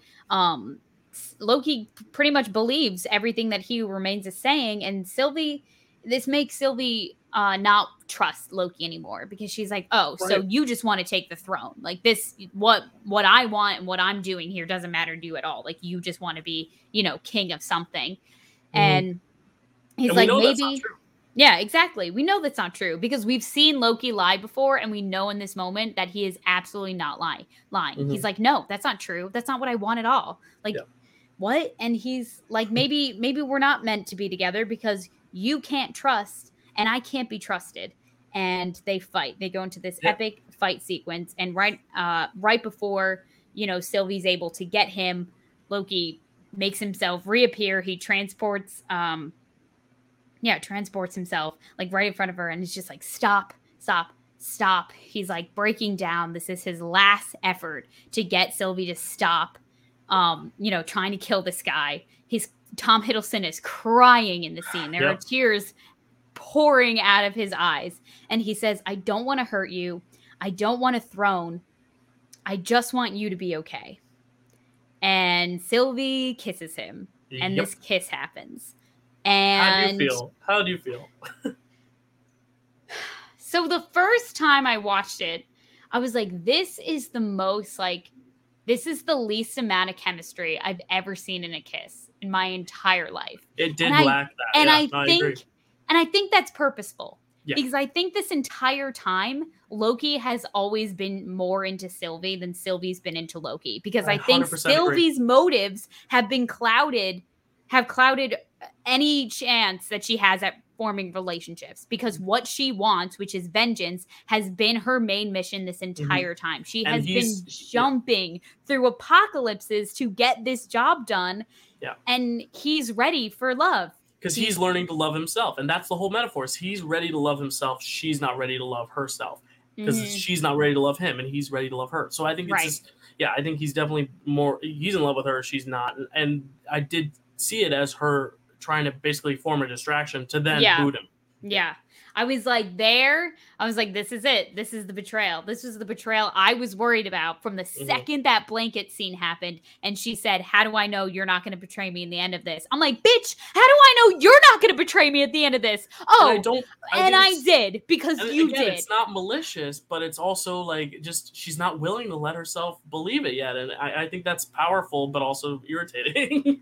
Loki pretty much believes everything that He Remains is saying. And Sylvie, this makes Sylvie not trust Loki anymore, because she's like, oh, so you just want to take the throne. Like this, what I want and what I'm doing here doesn't matter to you at all. Like you just want to be, king of something. Mm-hmm. And he's like, maybe... Yeah, exactly. We know that's not true because we've seen Loki lie before, and we know in this moment that he is absolutely not lying. Mm-hmm. He's like, no, that's not true. That's not what I want at all. Like, what? And he's like, maybe we're not meant to be together because you can't trust and I can't be trusted. And they fight. They go into this epic fight sequence. And right before, Sylvie's able to get him, Loki makes himself reappear. He transports himself like right in front of her, and it's just like, stop, stop, stop. He's like breaking down. This is his last effort to get Sylvie to stop, trying to kill this guy. Tom Hiddleston is crying in the scene. There are tears pouring out of his eyes. And he says, I don't want to hurt you. I don't want a throne. I just want you to be okay. And Sylvie kisses him. And this kiss happens. And How do you feel? So the first time I watched it, I was like, this is the least amount of chemistry I've ever seen in a kiss in my entire life. It did lack that. And I think that's purposeful. Yeah. Because I think this entire time, Loki has always been more into Sylvie than Sylvie's been into Loki. Because I think Sylvie's motives have been clouded any chance that she has at forming relationships, because what she wants, which is vengeance, has been her main mission this entire time. She has been jumping through apocalypses to get this job done. Yeah. And he's ready for love. Because he's learning to love himself. And that's the whole metaphor. Is he's ready to love himself. She's not ready to love herself, because she's not ready to love him and he's ready to love her. So I think it's I think he's definitely he's in love with her. She's not. And I did see it as her trying to basically form a distraction to then boot him. Yeah. I was like, this is it. This is the betrayal. This is the betrayal I was worried about from the second that blanket scene happened. And she said, how do I know you're not going to betray me in the end of this? I'm like, bitch, how do I know you're not going to betray me at the end of this? Oh, I did, because you did. It's not malicious, but it's also like, just, she's not willing to let herself believe it yet. And I think that's powerful, but also irritating.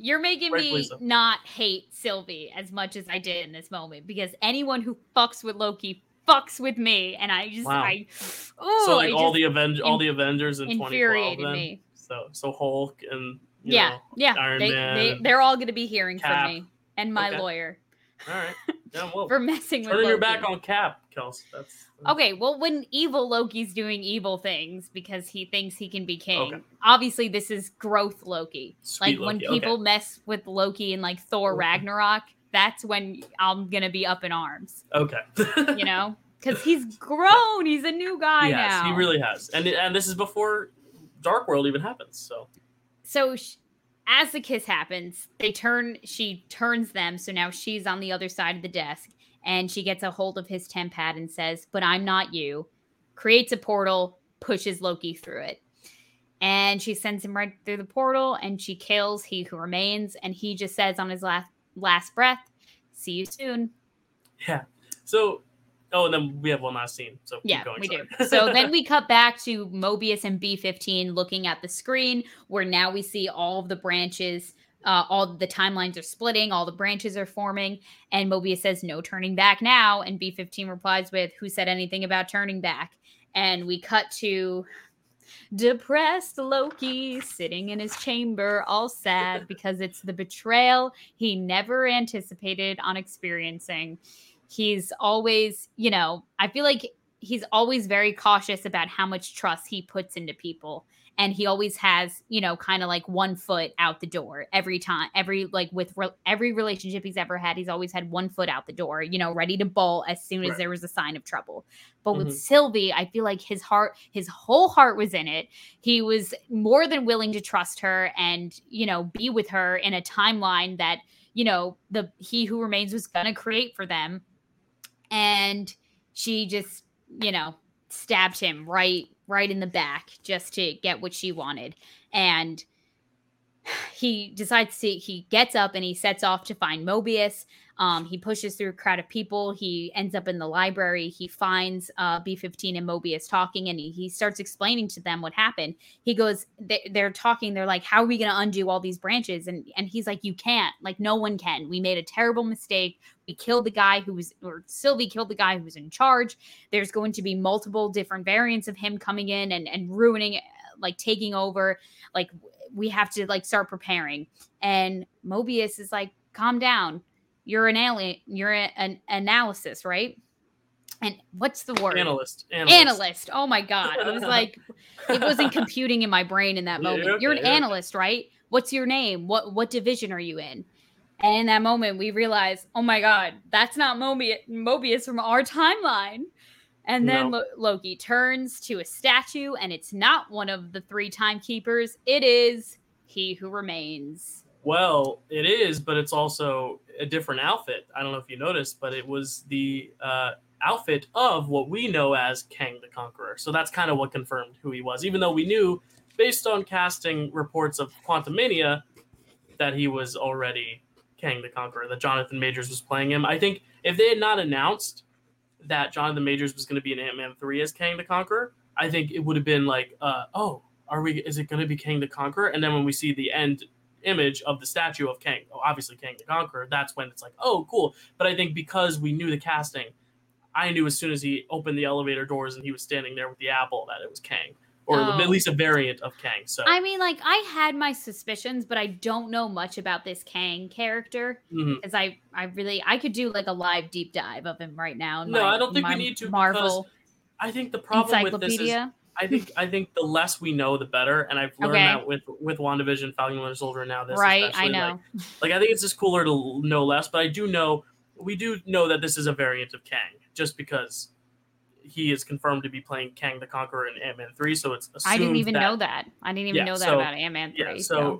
You're making me not hate Sylvie as much as I did in this moment, because anyone who fucks with Loki fucks with me, and I just all the Avengers in 2012 me. So Hulk and Iron Man. They're all going to be hearing Cap. From me and my lawyer. All right. Yeah, well, for messing with Loki. Turn your back on Cap, Kels. That's okay. Well, when evil Loki's doing evil things because he thinks he can be king, obviously this is growth Loki. Sweet like Loki. When people mess with Loki and like Thor Ragnarok, that's when I'm gonna be up in arms. Okay. Because he's grown. He's a new guy now. Yes, he really has. And this is before Dark World even happens. So. As the kiss happens, she turns them. So now she's on the other side of the desk, and she gets a hold of his temp pad and says, but I'm not you. Creates a portal, pushes Loki through it. And she sends him right through the portal, and she kills He Who Remains. And he just says on his last breath, see you soon. Yeah. So Oh, and then we have one last scene. So yeah, keep going, we do. So then we cut back to Mobius and B-15 looking at the screen, where now we see all of the branches, all the timelines are splitting, all the branches are forming, and Mobius says, "No turning back now." And B-15 replies with, "Who said anything about turning back?" And we cut to depressed Loki sitting in his chamber, all sad because it's the betrayal he never anticipated on experiencing. He's always, you know, I feel like he's always very cautious about how much trust he puts into people. And he always has, you know, kind of like one foot out the door every time, every relationship he's ever had. He's always had one foot out the door, you know, ready to bolt as soon as there was a sign of trouble. But with Sylvie, I feel like his whole heart was in it. He was more than willing to trust her and, you know, be with her in a timeline that, you know, the He Who Remains was going to create for them. And she just, you know, stabbed him right in the back just to get what she wanted. And he decides to, he gets up and he sets off to find Mobius. He pushes through a crowd of people. He ends up in the library. He finds B-15 and Mobius talking, and he starts explaining to them what happened. He goes, they're talking. They're like, "How are we going to undo all these branches?" And he's like, "You can't. Like, no one can. We made a terrible mistake. We killed the guy who was, or Sylvie killed the guy who was in charge. There's going to be multiple different variants of him coming in and ruining it, like taking over. Like, we have to like start preparing." And Mobius is like, "Calm down. You're an alien. You're an analysis, right? And what's the word? Analyst. Oh my God. I was like, it wasn't computing in my brain in that moment. You're an analyst, right? What's your name? What division are you in?" And in that moment, we realize, oh my God, that's not Mobius from our timeline. And then Loki turns to a statue, and it's not one of the three timekeepers. It is He Who Remains. Well, it is, but it's also a different outfit. I don't know if you noticed, but it was the outfit of what we know as Kang the Conqueror. So that's kind of what confirmed who he was, even though we knew, based on casting reports of Quantumania, that he was already Kang the Conqueror, that Jonathan Majors was playing him. I think if they had not announced that Jonathan Majors was going to be in Ant-Man 3 as Kang the Conqueror, I think it would have been like, is it going to be Kang the Conqueror? And then when we see the end image of the statue of Kang, obviously Kang the Conqueror, that's when it's like, oh, cool. But I think because we knew the casting, I knew as soon as he opened the elevator doors and he was standing there with the apple that it was Kang, or at least a variant of Kang. So I mean, like, I had my suspicions, but I don't know much about this Kang character, because I could do like a live deep dive of him right now. I don't think we need to, Marvel. I think the problem with this is, I think the less we know, the better. And I've learned that with WandaVision, Falcon and the Winter Soldier, and now this. Right, I know. Like, I think it's just cooler to know less. But we do know that this is a variant of Kang, just because he is confirmed to be playing Kang the Conqueror in Ant-Man 3. So it's assumed. I didn't even know that about Ant-Man 3. Yeah,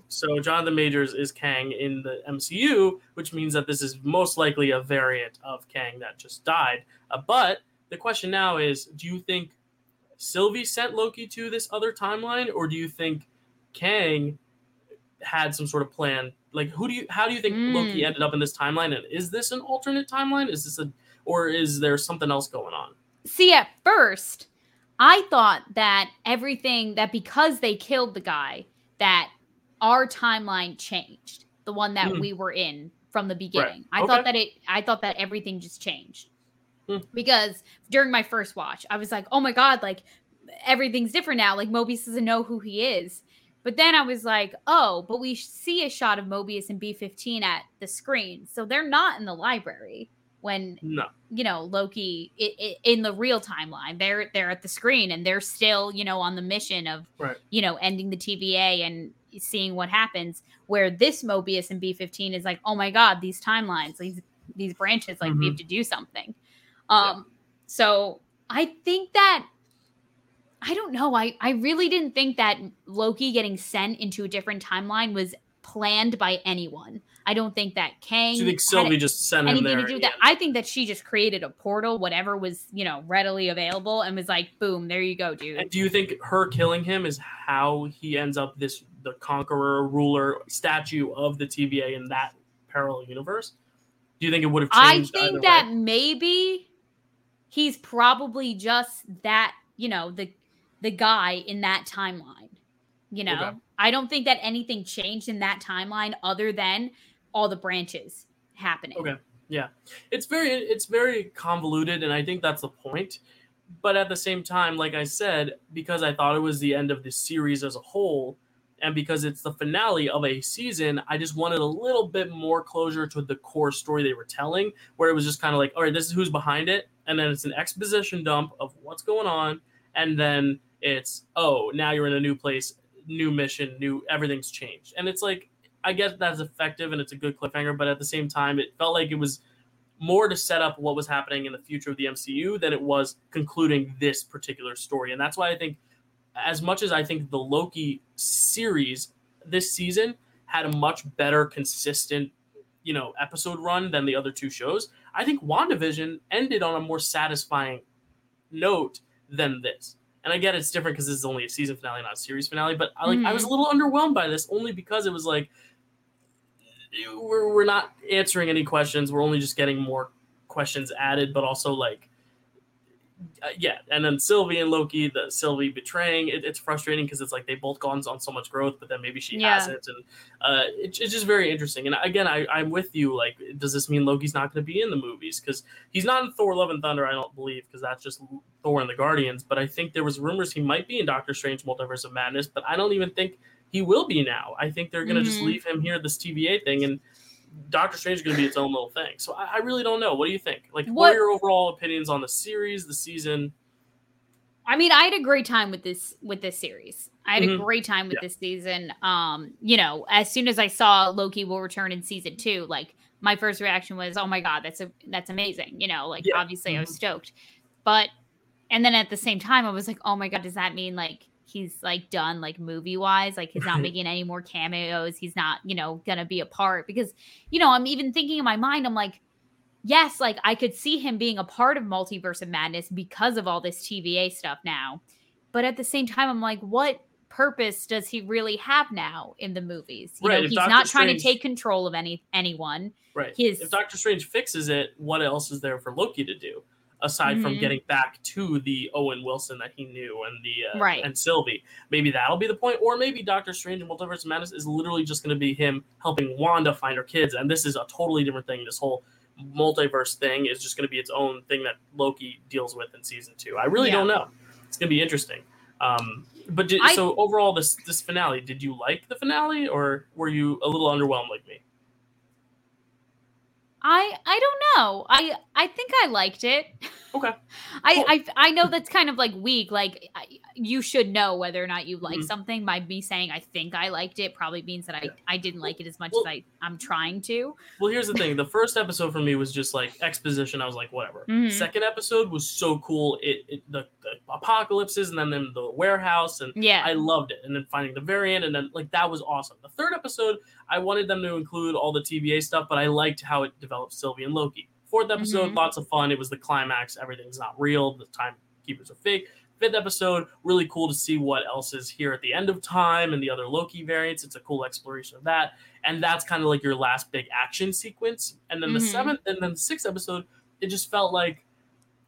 so Jonathan Majors is Kang in the MCU, which means that this is most likely a variant of Kang that just died. But the question now is, do you think Sylvie sent Loki to this other timeline, or do you think Kang had some sort of plan? Like, how do you think Loki ended up in this timeline, and is this an alternate timeline? Is this or is there something else going on? See, at first, I thought that because they killed the guy, that our timeline changed, the one that we were in from the beginning. Right. I thought that everything just changed. Because during my first watch, I was like, oh my God, like everything's different now. Like, Mobius doesn't know who he is. But then I was like, oh, but we see a shot of Mobius and B-15 at the screen. So they're not in the library when, you know, Loki in the real timeline. They're at the screen, and they're still, you know, on the mission of, you know, ending the TVA and seeing what happens, where this Mobius and B-15 is like, oh my God, these timelines, these branches, like we have to do something. So I think that, I don't know. I really didn't think that Loki getting sent into a different timeline was planned by anyone. I don't think that Kang. So you think Sylvie just sent him there? Yeah. I think that she just created a portal, whatever was, you know, readily available, and was like, boom, there you go, dude. And do you think her killing him is how he ends up the conqueror, ruler, statue of the TVA in that parallel universe? Do you think it would have changed? I think that maybe he's probably just that, you know, the guy in that timeline, you know? Okay. I don't think that anything changed in that timeline other than all the branches happening. Okay. Yeah. It's very convoluted, and I think that's the point. But at the same time, like I said, because I thought it was the end of the series as a whole, and because it's the finale of a season, I just wanted a little bit more closure to the core story they were telling, where it was just kind of like, all right, this is who's behind it. And then it's an exposition dump of what's going on. And then it's, oh, now you're in a new place, new mission, new, everything's changed. And it's like, I guess that's effective and it's a good cliffhanger. But at the same time, it felt like it was more to set up what was happening in the future of the MCU than it was concluding this particular story. And that's why I think, as much as I think the Loki series this season had a much better consistent, you know, episode run than the other two shows, I think WandaVision ended on a more satisfying note than this. And I get it's different because this is only a season finale, not a series finale, but I was a little underwhelmed by this only because it was like, we're not answering any questions. We're only just getting more questions added, but also like, yeah, and then Sylvie and Loki, the Sylvie betraying, it's frustrating because it's like they both gone on so much growth, but then maybe she hasn't, and it's just very interesting. And again, I'm with you. Like, does this mean Loki's not going to be in the movies? Because he's not in Thor: Love and Thunder, I don't believe, because that's just Thor and the Guardians. But I think there was rumors he might be in Doctor Strange: Multiverse of Madness, but I don't even think he will be now. I think they're going to just leave him here, this TVA thing, and Doctor Strange is going to be its own little thing. So I really don't know. What do you think? Like, what are your overall opinions on the series, the season? I mean, I had a great time with this series. I had a great time with this season. You know, as soon as I saw Loki will return in season 2, like my first reaction was, "Oh my God, that's amazing." You know, like obviously I was stoked. But and then at the same time I was like, "Oh my God, does that mean like he's like done like movie wise, like he's not making any more cameos. He's not, you know, going to be a part?" Because, you know, I'm even thinking in my mind, I'm like, yes, like I could see him being a part of Multiverse of Madness because of all this TVA stuff now. But at the same time, I'm like, what purpose does he really have now in the movies? You know, he's not trying to take control of anyone. Right. If Doctor Strange fixes it, what else is there for Loki to do? Aside from getting back to the Owen Wilson that he knew and the and Sylvie, maybe that'll be the point. Or maybe Doctor Strange and Multiverse of Madness is literally just going to be him helping Wanda find her kids, and this is a totally different thing. This whole multiverse thing is just going to be its own thing that Loki deals with in season 2. I really don't know. It's going to be interesting. So overall, this finale, did you like the finale, or were you a little underwhelmed like me? I don't know. I think I liked it. Okay. I know that's kind of like weak. Like you should know whether or not you like something by me saying I think I liked it probably means that I didn't like it as much as I'm trying to. Well, here's the thing. The first episode for me was just like exposition. I was like, whatever. Second episode was so cool. The apocalypses and then the warehouse and I loved it. And then finding the variant and then like that was awesome. The third episode, I wanted them to include all the TVA stuff, but I liked how it developed Sylvie and Loki. Fourth episode, lots of fun. It was the climax. Everything's not real. The timekeepers are fake. Fifth episode, really cool to see what else is here at the end of time and the other Loki variants. It's a cool exploration of that. And that's kind of like your last big action sequence. And then the seventh and then the sixth episode, it just felt like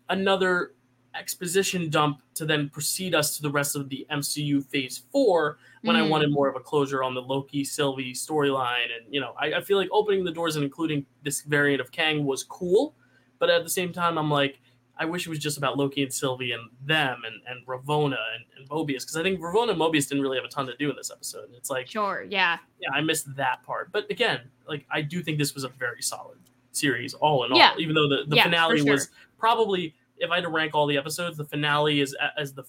another exposition dump to then proceed us to the rest of the MCU phase 4 when I wanted more of a closure on the Loki Sylvie storyline. And, you know, I feel like opening the doors and including this variant of Kang was cool. But at the same time, I'm like, I wish it was just about Loki and Sylvie and them and Ravonna and Mobius. Because I think Ravonna and Mobius didn't really have a ton to do in this episode. It's like, sure. Yeah. Yeah. I missed that part. But again, like, I do think this was a very solid series all in all, even though the finale was probably, if I had to rank all the episodes, the finale is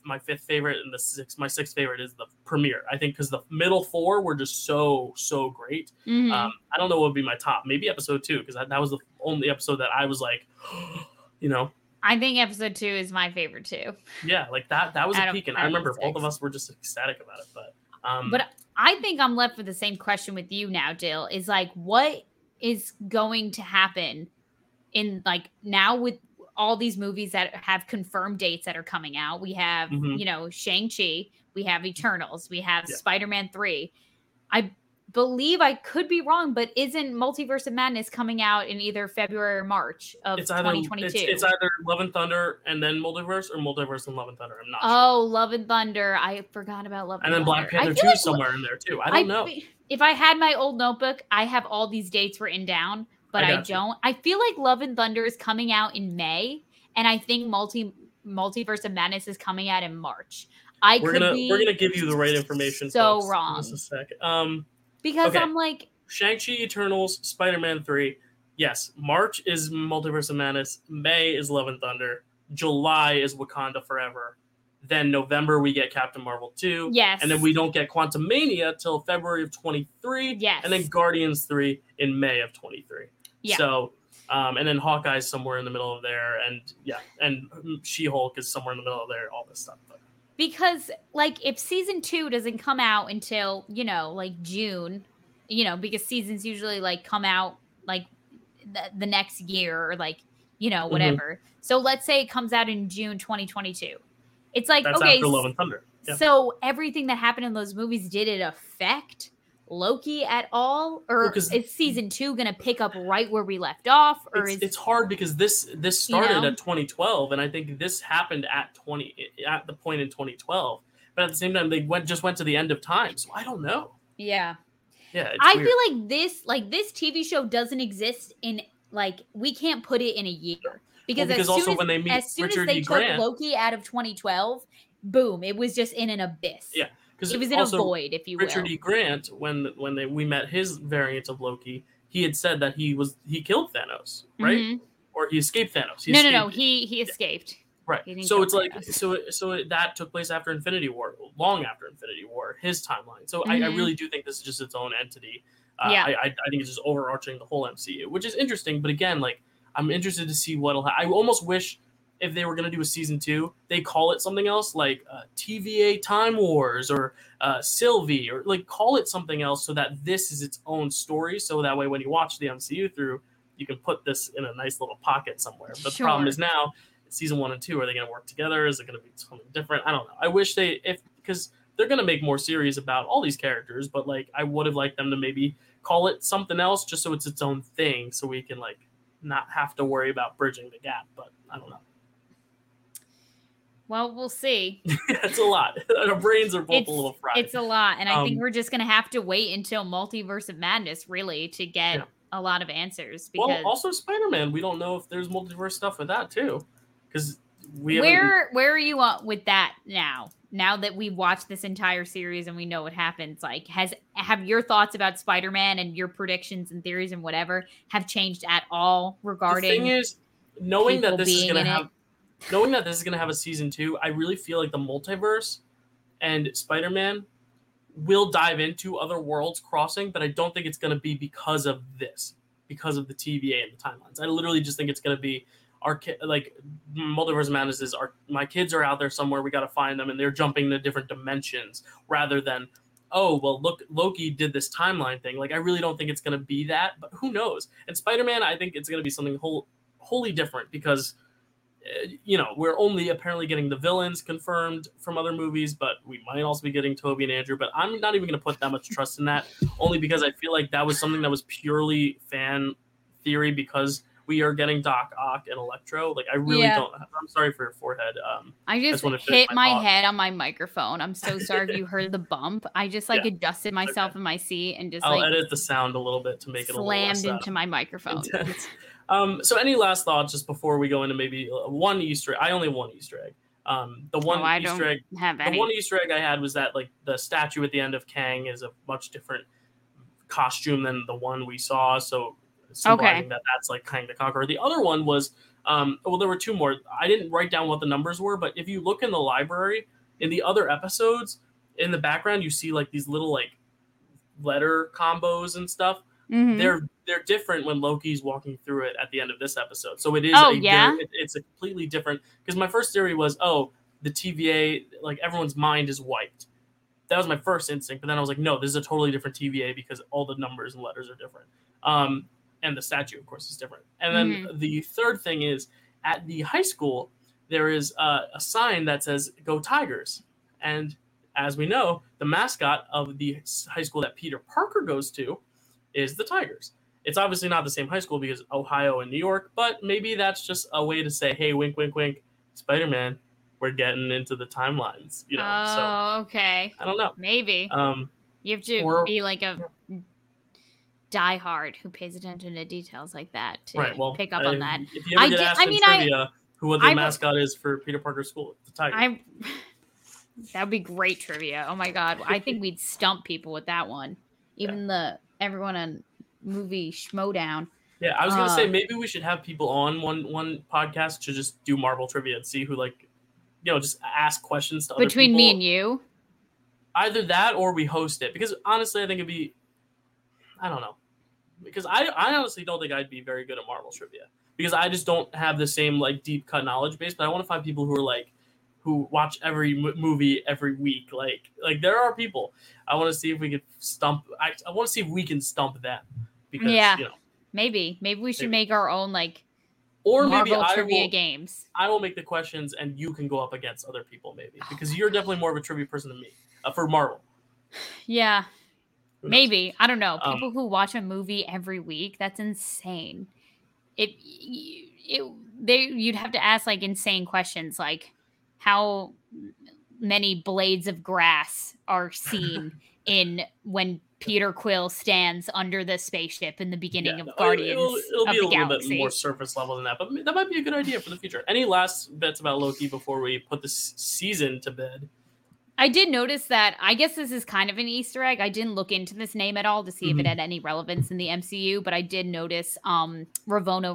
my fifth favorite, and my sixth favorite is the premiere. I think because the middle 4 were just so great. I don't know what would be my top. Maybe episode 2, because that was the only episode that I was like, you know. I think episode 2 is my favorite too. Yeah, like that was a peak, and I remember both of us were just ecstatic about it. But I think I'm left with the same question with you now, Jill. Is like, what is going to happen in like now with all these movies that have confirmed dates that are coming out? We have, you know, Shang-Chi, we have Eternals, we have Spider-Man 3. I believe, I could be wrong, but isn't Multiverse of Madness coming out in either February or March of 2022? It's either Love and Thunder and then Multiverse, or Multiverse and Love and Thunder. I'm not sure. Oh, Love and Thunder. I forgot about Love and Thunder. And then Black Panther 2 somewhere in there, too. I don't know. If I had my old notebook, I have all these dates written down, but I don't. You. I feel like Love and Thunder is coming out in May, and I think Multiverse of Madness is coming out in March. We're gonna give you the right information. So wrong. Just a sec. Because okay. I'm like Shang-Chi, Eternals, Spider-Man 3. Yes, March is Multiverse of Madness. May is Love and Thunder. July is Wakanda Forever. Then November we get Captain Marvel 2. Yes, and then we don't get Quantumania till February of 23. Yes, and then Guardians 3 in May of 23. Yeah. So. And then Hawkeye's somewhere in the middle of there, and She-Hulk is somewhere in the middle of there, all this stuff. But. Because, like, if season 2 doesn't come out until, June, because seasons usually, come out, the next year or, whatever. Mm-hmm. So let's say it comes out in June 2022. It's like, that's okay. After Love and Thunder. Yeah. So everything that happened in those movies, did it affect Loki at all, or is season 2 going to pick up right where we left off? Or it's hard because this started at 2012, and I think this happened at the point in 2012. But at the same time, they went to the end of time, so I don't know. Yeah. I weird. Feel like this TV show doesn't exist in we can't put it in a year because as soon as they took Loki out of 2012, boom, it was just in an abyss. Yeah. It was in a void, if you will. Richard E. Grant, when we met his variant of Loki, he had said that he killed Thanos, right? Mm-hmm. Or he escaped Thanos. No. He escaped. Right. He so that took place after Infinity War, long after Infinity War, his timeline. So mm-hmm. I really do think this is just its own entity. Yeah. I think it's just overarching the whole MCU, which is interesting. But again, I'm interested to see what'll happen. I almost wish, if they were going to do a season 2, they call it something else like TVA Time Wars or Sylvie, or call it something else so that this is its own story. So that way, when you watch the MCU through, you can put this in a nice little pocket somewhere. But The problem is now season 1 and 2, are they going to work together? Is it going to be something different? I don't know. I wish because they're going to make more series about all these characters, but I would have liked them to maybe call it something else just so it's its own thing. So we can not have to worry about bridging the gap, but I don't know. Well, we'll see. It's a lot. Our brains are both a little fried. It's a lot. And I think we're just going to have to wait until Multiverse of Madness, really, to get a lot of answers. Because... Well, also Spider-Man. We don't know if there's multiverse stuff with that, too. Because Where are you at with that now? Now that we've watched this entire series and we know what happens, have your thoughts about Spider-Man and your predictions and theories and whatever have changed at all regarding... The thing is, knowing that this is going to have a season 2, I really feel like the multiverse and Spider-Man will dive into other worlds crossing, but I don't think it's going to be because of this, because of the TVA and the timelines. I literally just think it's going to be Multiverse Madness is my kids are out there somewhere. We got to find them, and they're jumping to different dimensions rather than, oh, well, look, Loki did this timeline thing. I really don't think it's going to be that, but who knows? And Spider-Man, I think it's going to be something wholly different because... we're only apparently getting the villains confirmed from other movies, but we might also be getting Toby and Andrew, but I'm not even going to put that much trust in that, only because I feel like that was something that was purely fan theory because we are getting Doc Ock and Electro. I really don't... I'm sorry for your forehead. I just hit my head on my microphone. I'm so sorry if you heard the bump. I just adjusted myself in my seat and just I'll edit the sound a little bit to make it a little less slammed into my microphone. So any last thoughts just before we go into maybe one Easter egg? I only have one Easter egg. The one Easter egg I had was that the statue at the end of Kang is a much different costume than the one we saw. So symbolizing that that's Kang the Conqueror. The other one was, there were two more. I didn't write down what the numbers were, but if you look in the library, in the other episodes, in the background, you see these little letter combos and stuff. Mm-hmm. They're different when Loki's walking through it at the end of this episode. So it is it's a completely different, because my first theory was, the TVA, everyone's mind is wiped. That was my first instinct. But then I was no, this is a totally different TVA because all the numbers and letters are different. And the statue, of course, is different. And then the third thing is at the high school, there is a sign that says, "Go Tigers." And as we know, the mascot of the high school that Peter Parker goes to is the Tigers. It's obviously not the same high school because Ohio and New York, but maybe that's just a way to say, hey, wink, wink, wink, Spider-Man, we're getting into the timelines, you know. Oh, so, okay. I don't know. Maybe. You have to be like a diehard who pays attention to details like that to pick up on that. If you ever get asked in trivia who the mascot is for Peter Parker's school, the Tiger. That would be great trivia. Oh, my God. I think we'd stump people with that one. Even everyone on Movie Schmodown. Yeah, I was going to say, maybe we should have people on one podcast to just do Marvel trivia and see who, like, you know, just ask questions to other people. Between me and you? Either that or we host it. Because, honestly, I think it'd be... I don't know. Because I honestly don't think I'd be very good at Marvel trivia. Because I just don't have the same, like, deep-cut knowledge base. But I want to find people who are, like, who watch every movie every week. Like there are people. I want to see if we can stump... I want to see if we can stump them. Because, you know. Maybe we should make our own, like, or Marvel trivia games. I will make the questions, and you can go up against other people, maybe. Because you're definitely more of a trivia person than me. For Marvel. Yeah. Maybe. I don't know. People who watch a movie every week, that's insane. You'd have to ask, like, insane questions, like how many blades of grass are seen in when Peter Quill stands under the spaceship in the beginning of Guardians of the Galaxy. It'll be a little bit more surface level than that, but that might be a good idea for the future. Any last bits about Loki before we put this season to bed? I did notice that, I guess this is kind of an Easter egg. I didn't look into this name at all to see if it had any relevance in the MCU, but I did notice Ravonna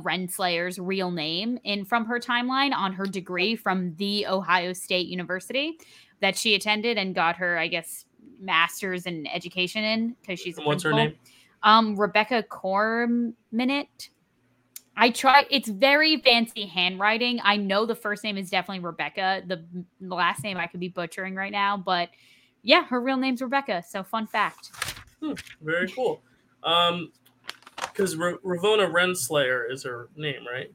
Renslayer's real name from her timeline on her degree from the Ohio State University that she attended and got her, I guess, master's in education in, because she's a principal. What's her name? Rebecca Corminette. I try. It's very fancy handwriting. I know the first name is definitely Rebecca. The last name I could be butchering right now, but yeah, her real name's Rebecca. So fun fact. Very cool. Because Ravonna Renslayer is her name, right?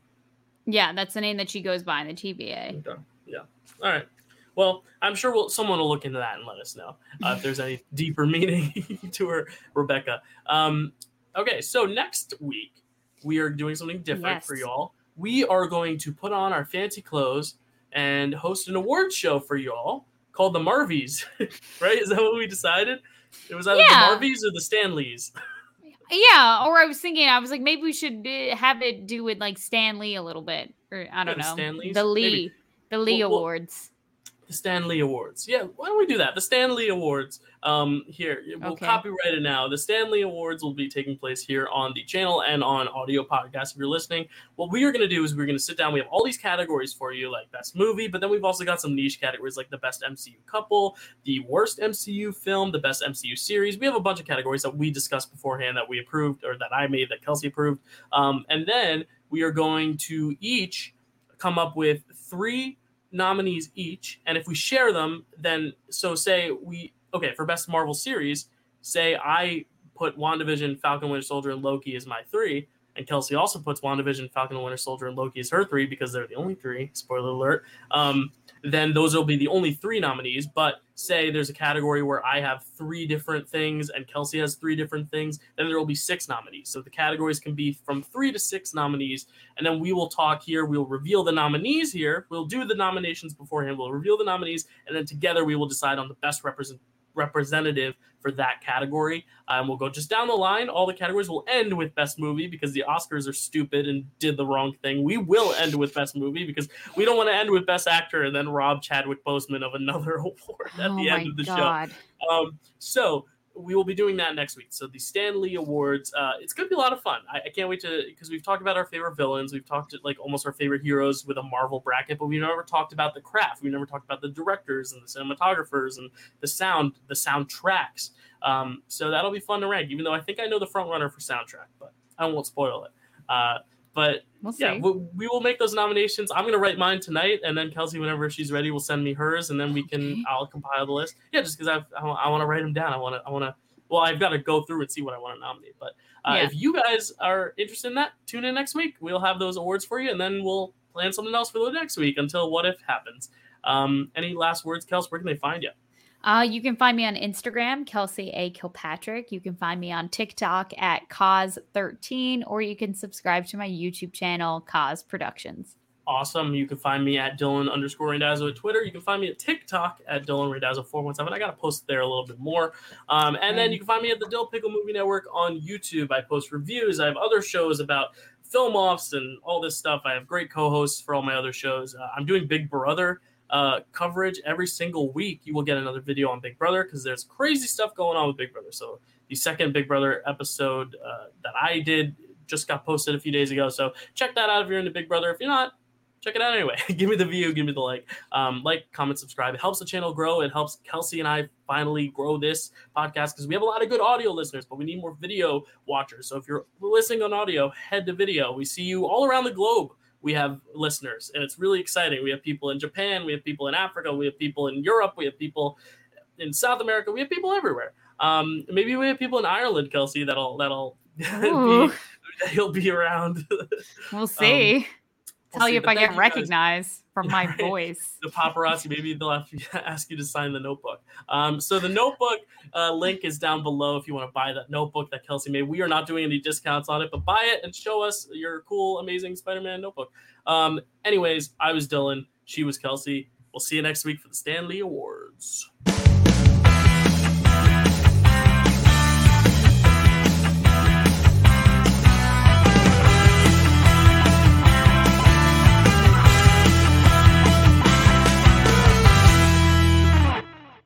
Yeah, that's the name that she goes by in the TVA. Okay. Yeah. All right. Well, I'm sure someone will look into that and let us know if there's any deeper meaning to her, Rebecca. Okay, so next week, we are doing something different for y'all. We are going to put on our fancy clothes and host an award show for y'all called the Marvies, right? Is that what we decided? It was either the Marvies or the Stanleys. Yeah, or I was thinking, I was like, maybe we should have it do with like Stan Lee a little bit. Or I don't know. Stanleys? The Lee Awards. The Stan Lee Awards. Yeah, why don't we do that? The Stan Lee Awards. Here, we'll copyright it now. The Stan Lee Awards will be taking place here on the channel and on audio podcasts if you're listening. What we are going to do is we're going to sit down. We have all these categories for you, like best movie, but then we've also got some niche categories like the best MCU couple, the worst MCU film, the best MCU series. We have a bunch of categories that we discussed beforehand that we approved or that I made, that Kelsey approved. And then we are going to each come up with three nominees each, and if we share them, then for best Marvel series, say I put WandaVision, Falcon Winter Soldier, and Loki as my three, and Kelsey also puts WandaVision, Falcon Winter Soldier, and Loki as her three because they're the only three, spoiler alert, then those will be the only three nominees. But say there's a category where I have three different things and Kelsey has three different things, then there will be six nominees. So the categories can be from 3 to 6 nominees. And then we will talk here. We'll reveal the nominees here. We'll do the nominations beforehand. We'll reveal the nominees. And then together we will decide on the best representative for that category. And we'll go just down the line. All the categories will end with best movie because the Oscars are stupid and did the wrong thing. We will end with best movie because we don't want to end with best actor and then rob Chadwick Boseman of another award at the end of the show. So we will be doing that next week. So the Stan Lee Awards, it's going to be a lot of fun. I can't wait to, because we've talked about our favorite villains. We've talked like almost our favorite heroes with a Marvel bracket, but we never talked about the craft. We never talked about the directors and the cinematographers and the soundtracks. So that'll be fun to rank, even though I think I know the front runner for soundtrack, but I won't spoil it. But we'll we will make those nominations. I'm going to write mine tonight, and then Kelsey, whenever she's ready, will send me hers, and then I'll compile the list. Yeah, just because I want to write them down. I've got to go through and see what I want to nominate. But if you guys are interested in that, tune in next week. We'll have those awards for you, and then we'll plan something else for the next week until What If happens. Any last words, Kelsey? Where can they find you? You can find me on Instagram, Kelsey A. Kilpatrick. You can find me on TikTok at Cause13, or you can subscribe to my YouTube channel, Cause Productions. Awesome. You can find me at Dylan_Randazzo at Twitter. You can find me at TikTok at DylanRandazzo417. I got to post there a little bit more. And then you can find me at the Dill Pickle Movie Network on YouTube. I post reviews. I have other shows about film offs and all this stuff. I have great co-hosts for all my other shows. I'm doing Big Brother coverage every single week. You will get another video on Big Brother because there's crazy stuff going on with Big Brother. So the second Big Brother episode that I did just got posted a few days ago. So check that out if you're into Big Brother. If you're not, check it out anyway. Give me the view. Give me the like, comment, subscribe. It helps the channel grow. It helps Kelsey and I finally grow this podcast because we have a lot of good audio listeners, but we need more video watchers. So if you're listening on audio, head to video. We see you all around the globe. We have listeners, and it's really exciting. We have people in Japan. We have people in Africa. We have people in Europe. We have people in South America. We have people everywhere. Maybe we have people in Ireland, Kelsey, that'll he'll be around. We'll see. Tell you if I get recognized from my voice. The paparazzi, maybe they'll have to ask you to sign The Notebook. So the Notebook link is down below if you want to buy that notebook that Kelsey made. We are not doing any discounts on it, but buy it and show us your cool, amazing Spider-Man notebook. Anyways, I was Dylan. She was Kelsey. We'll see you next week for the Stan Lee Awards.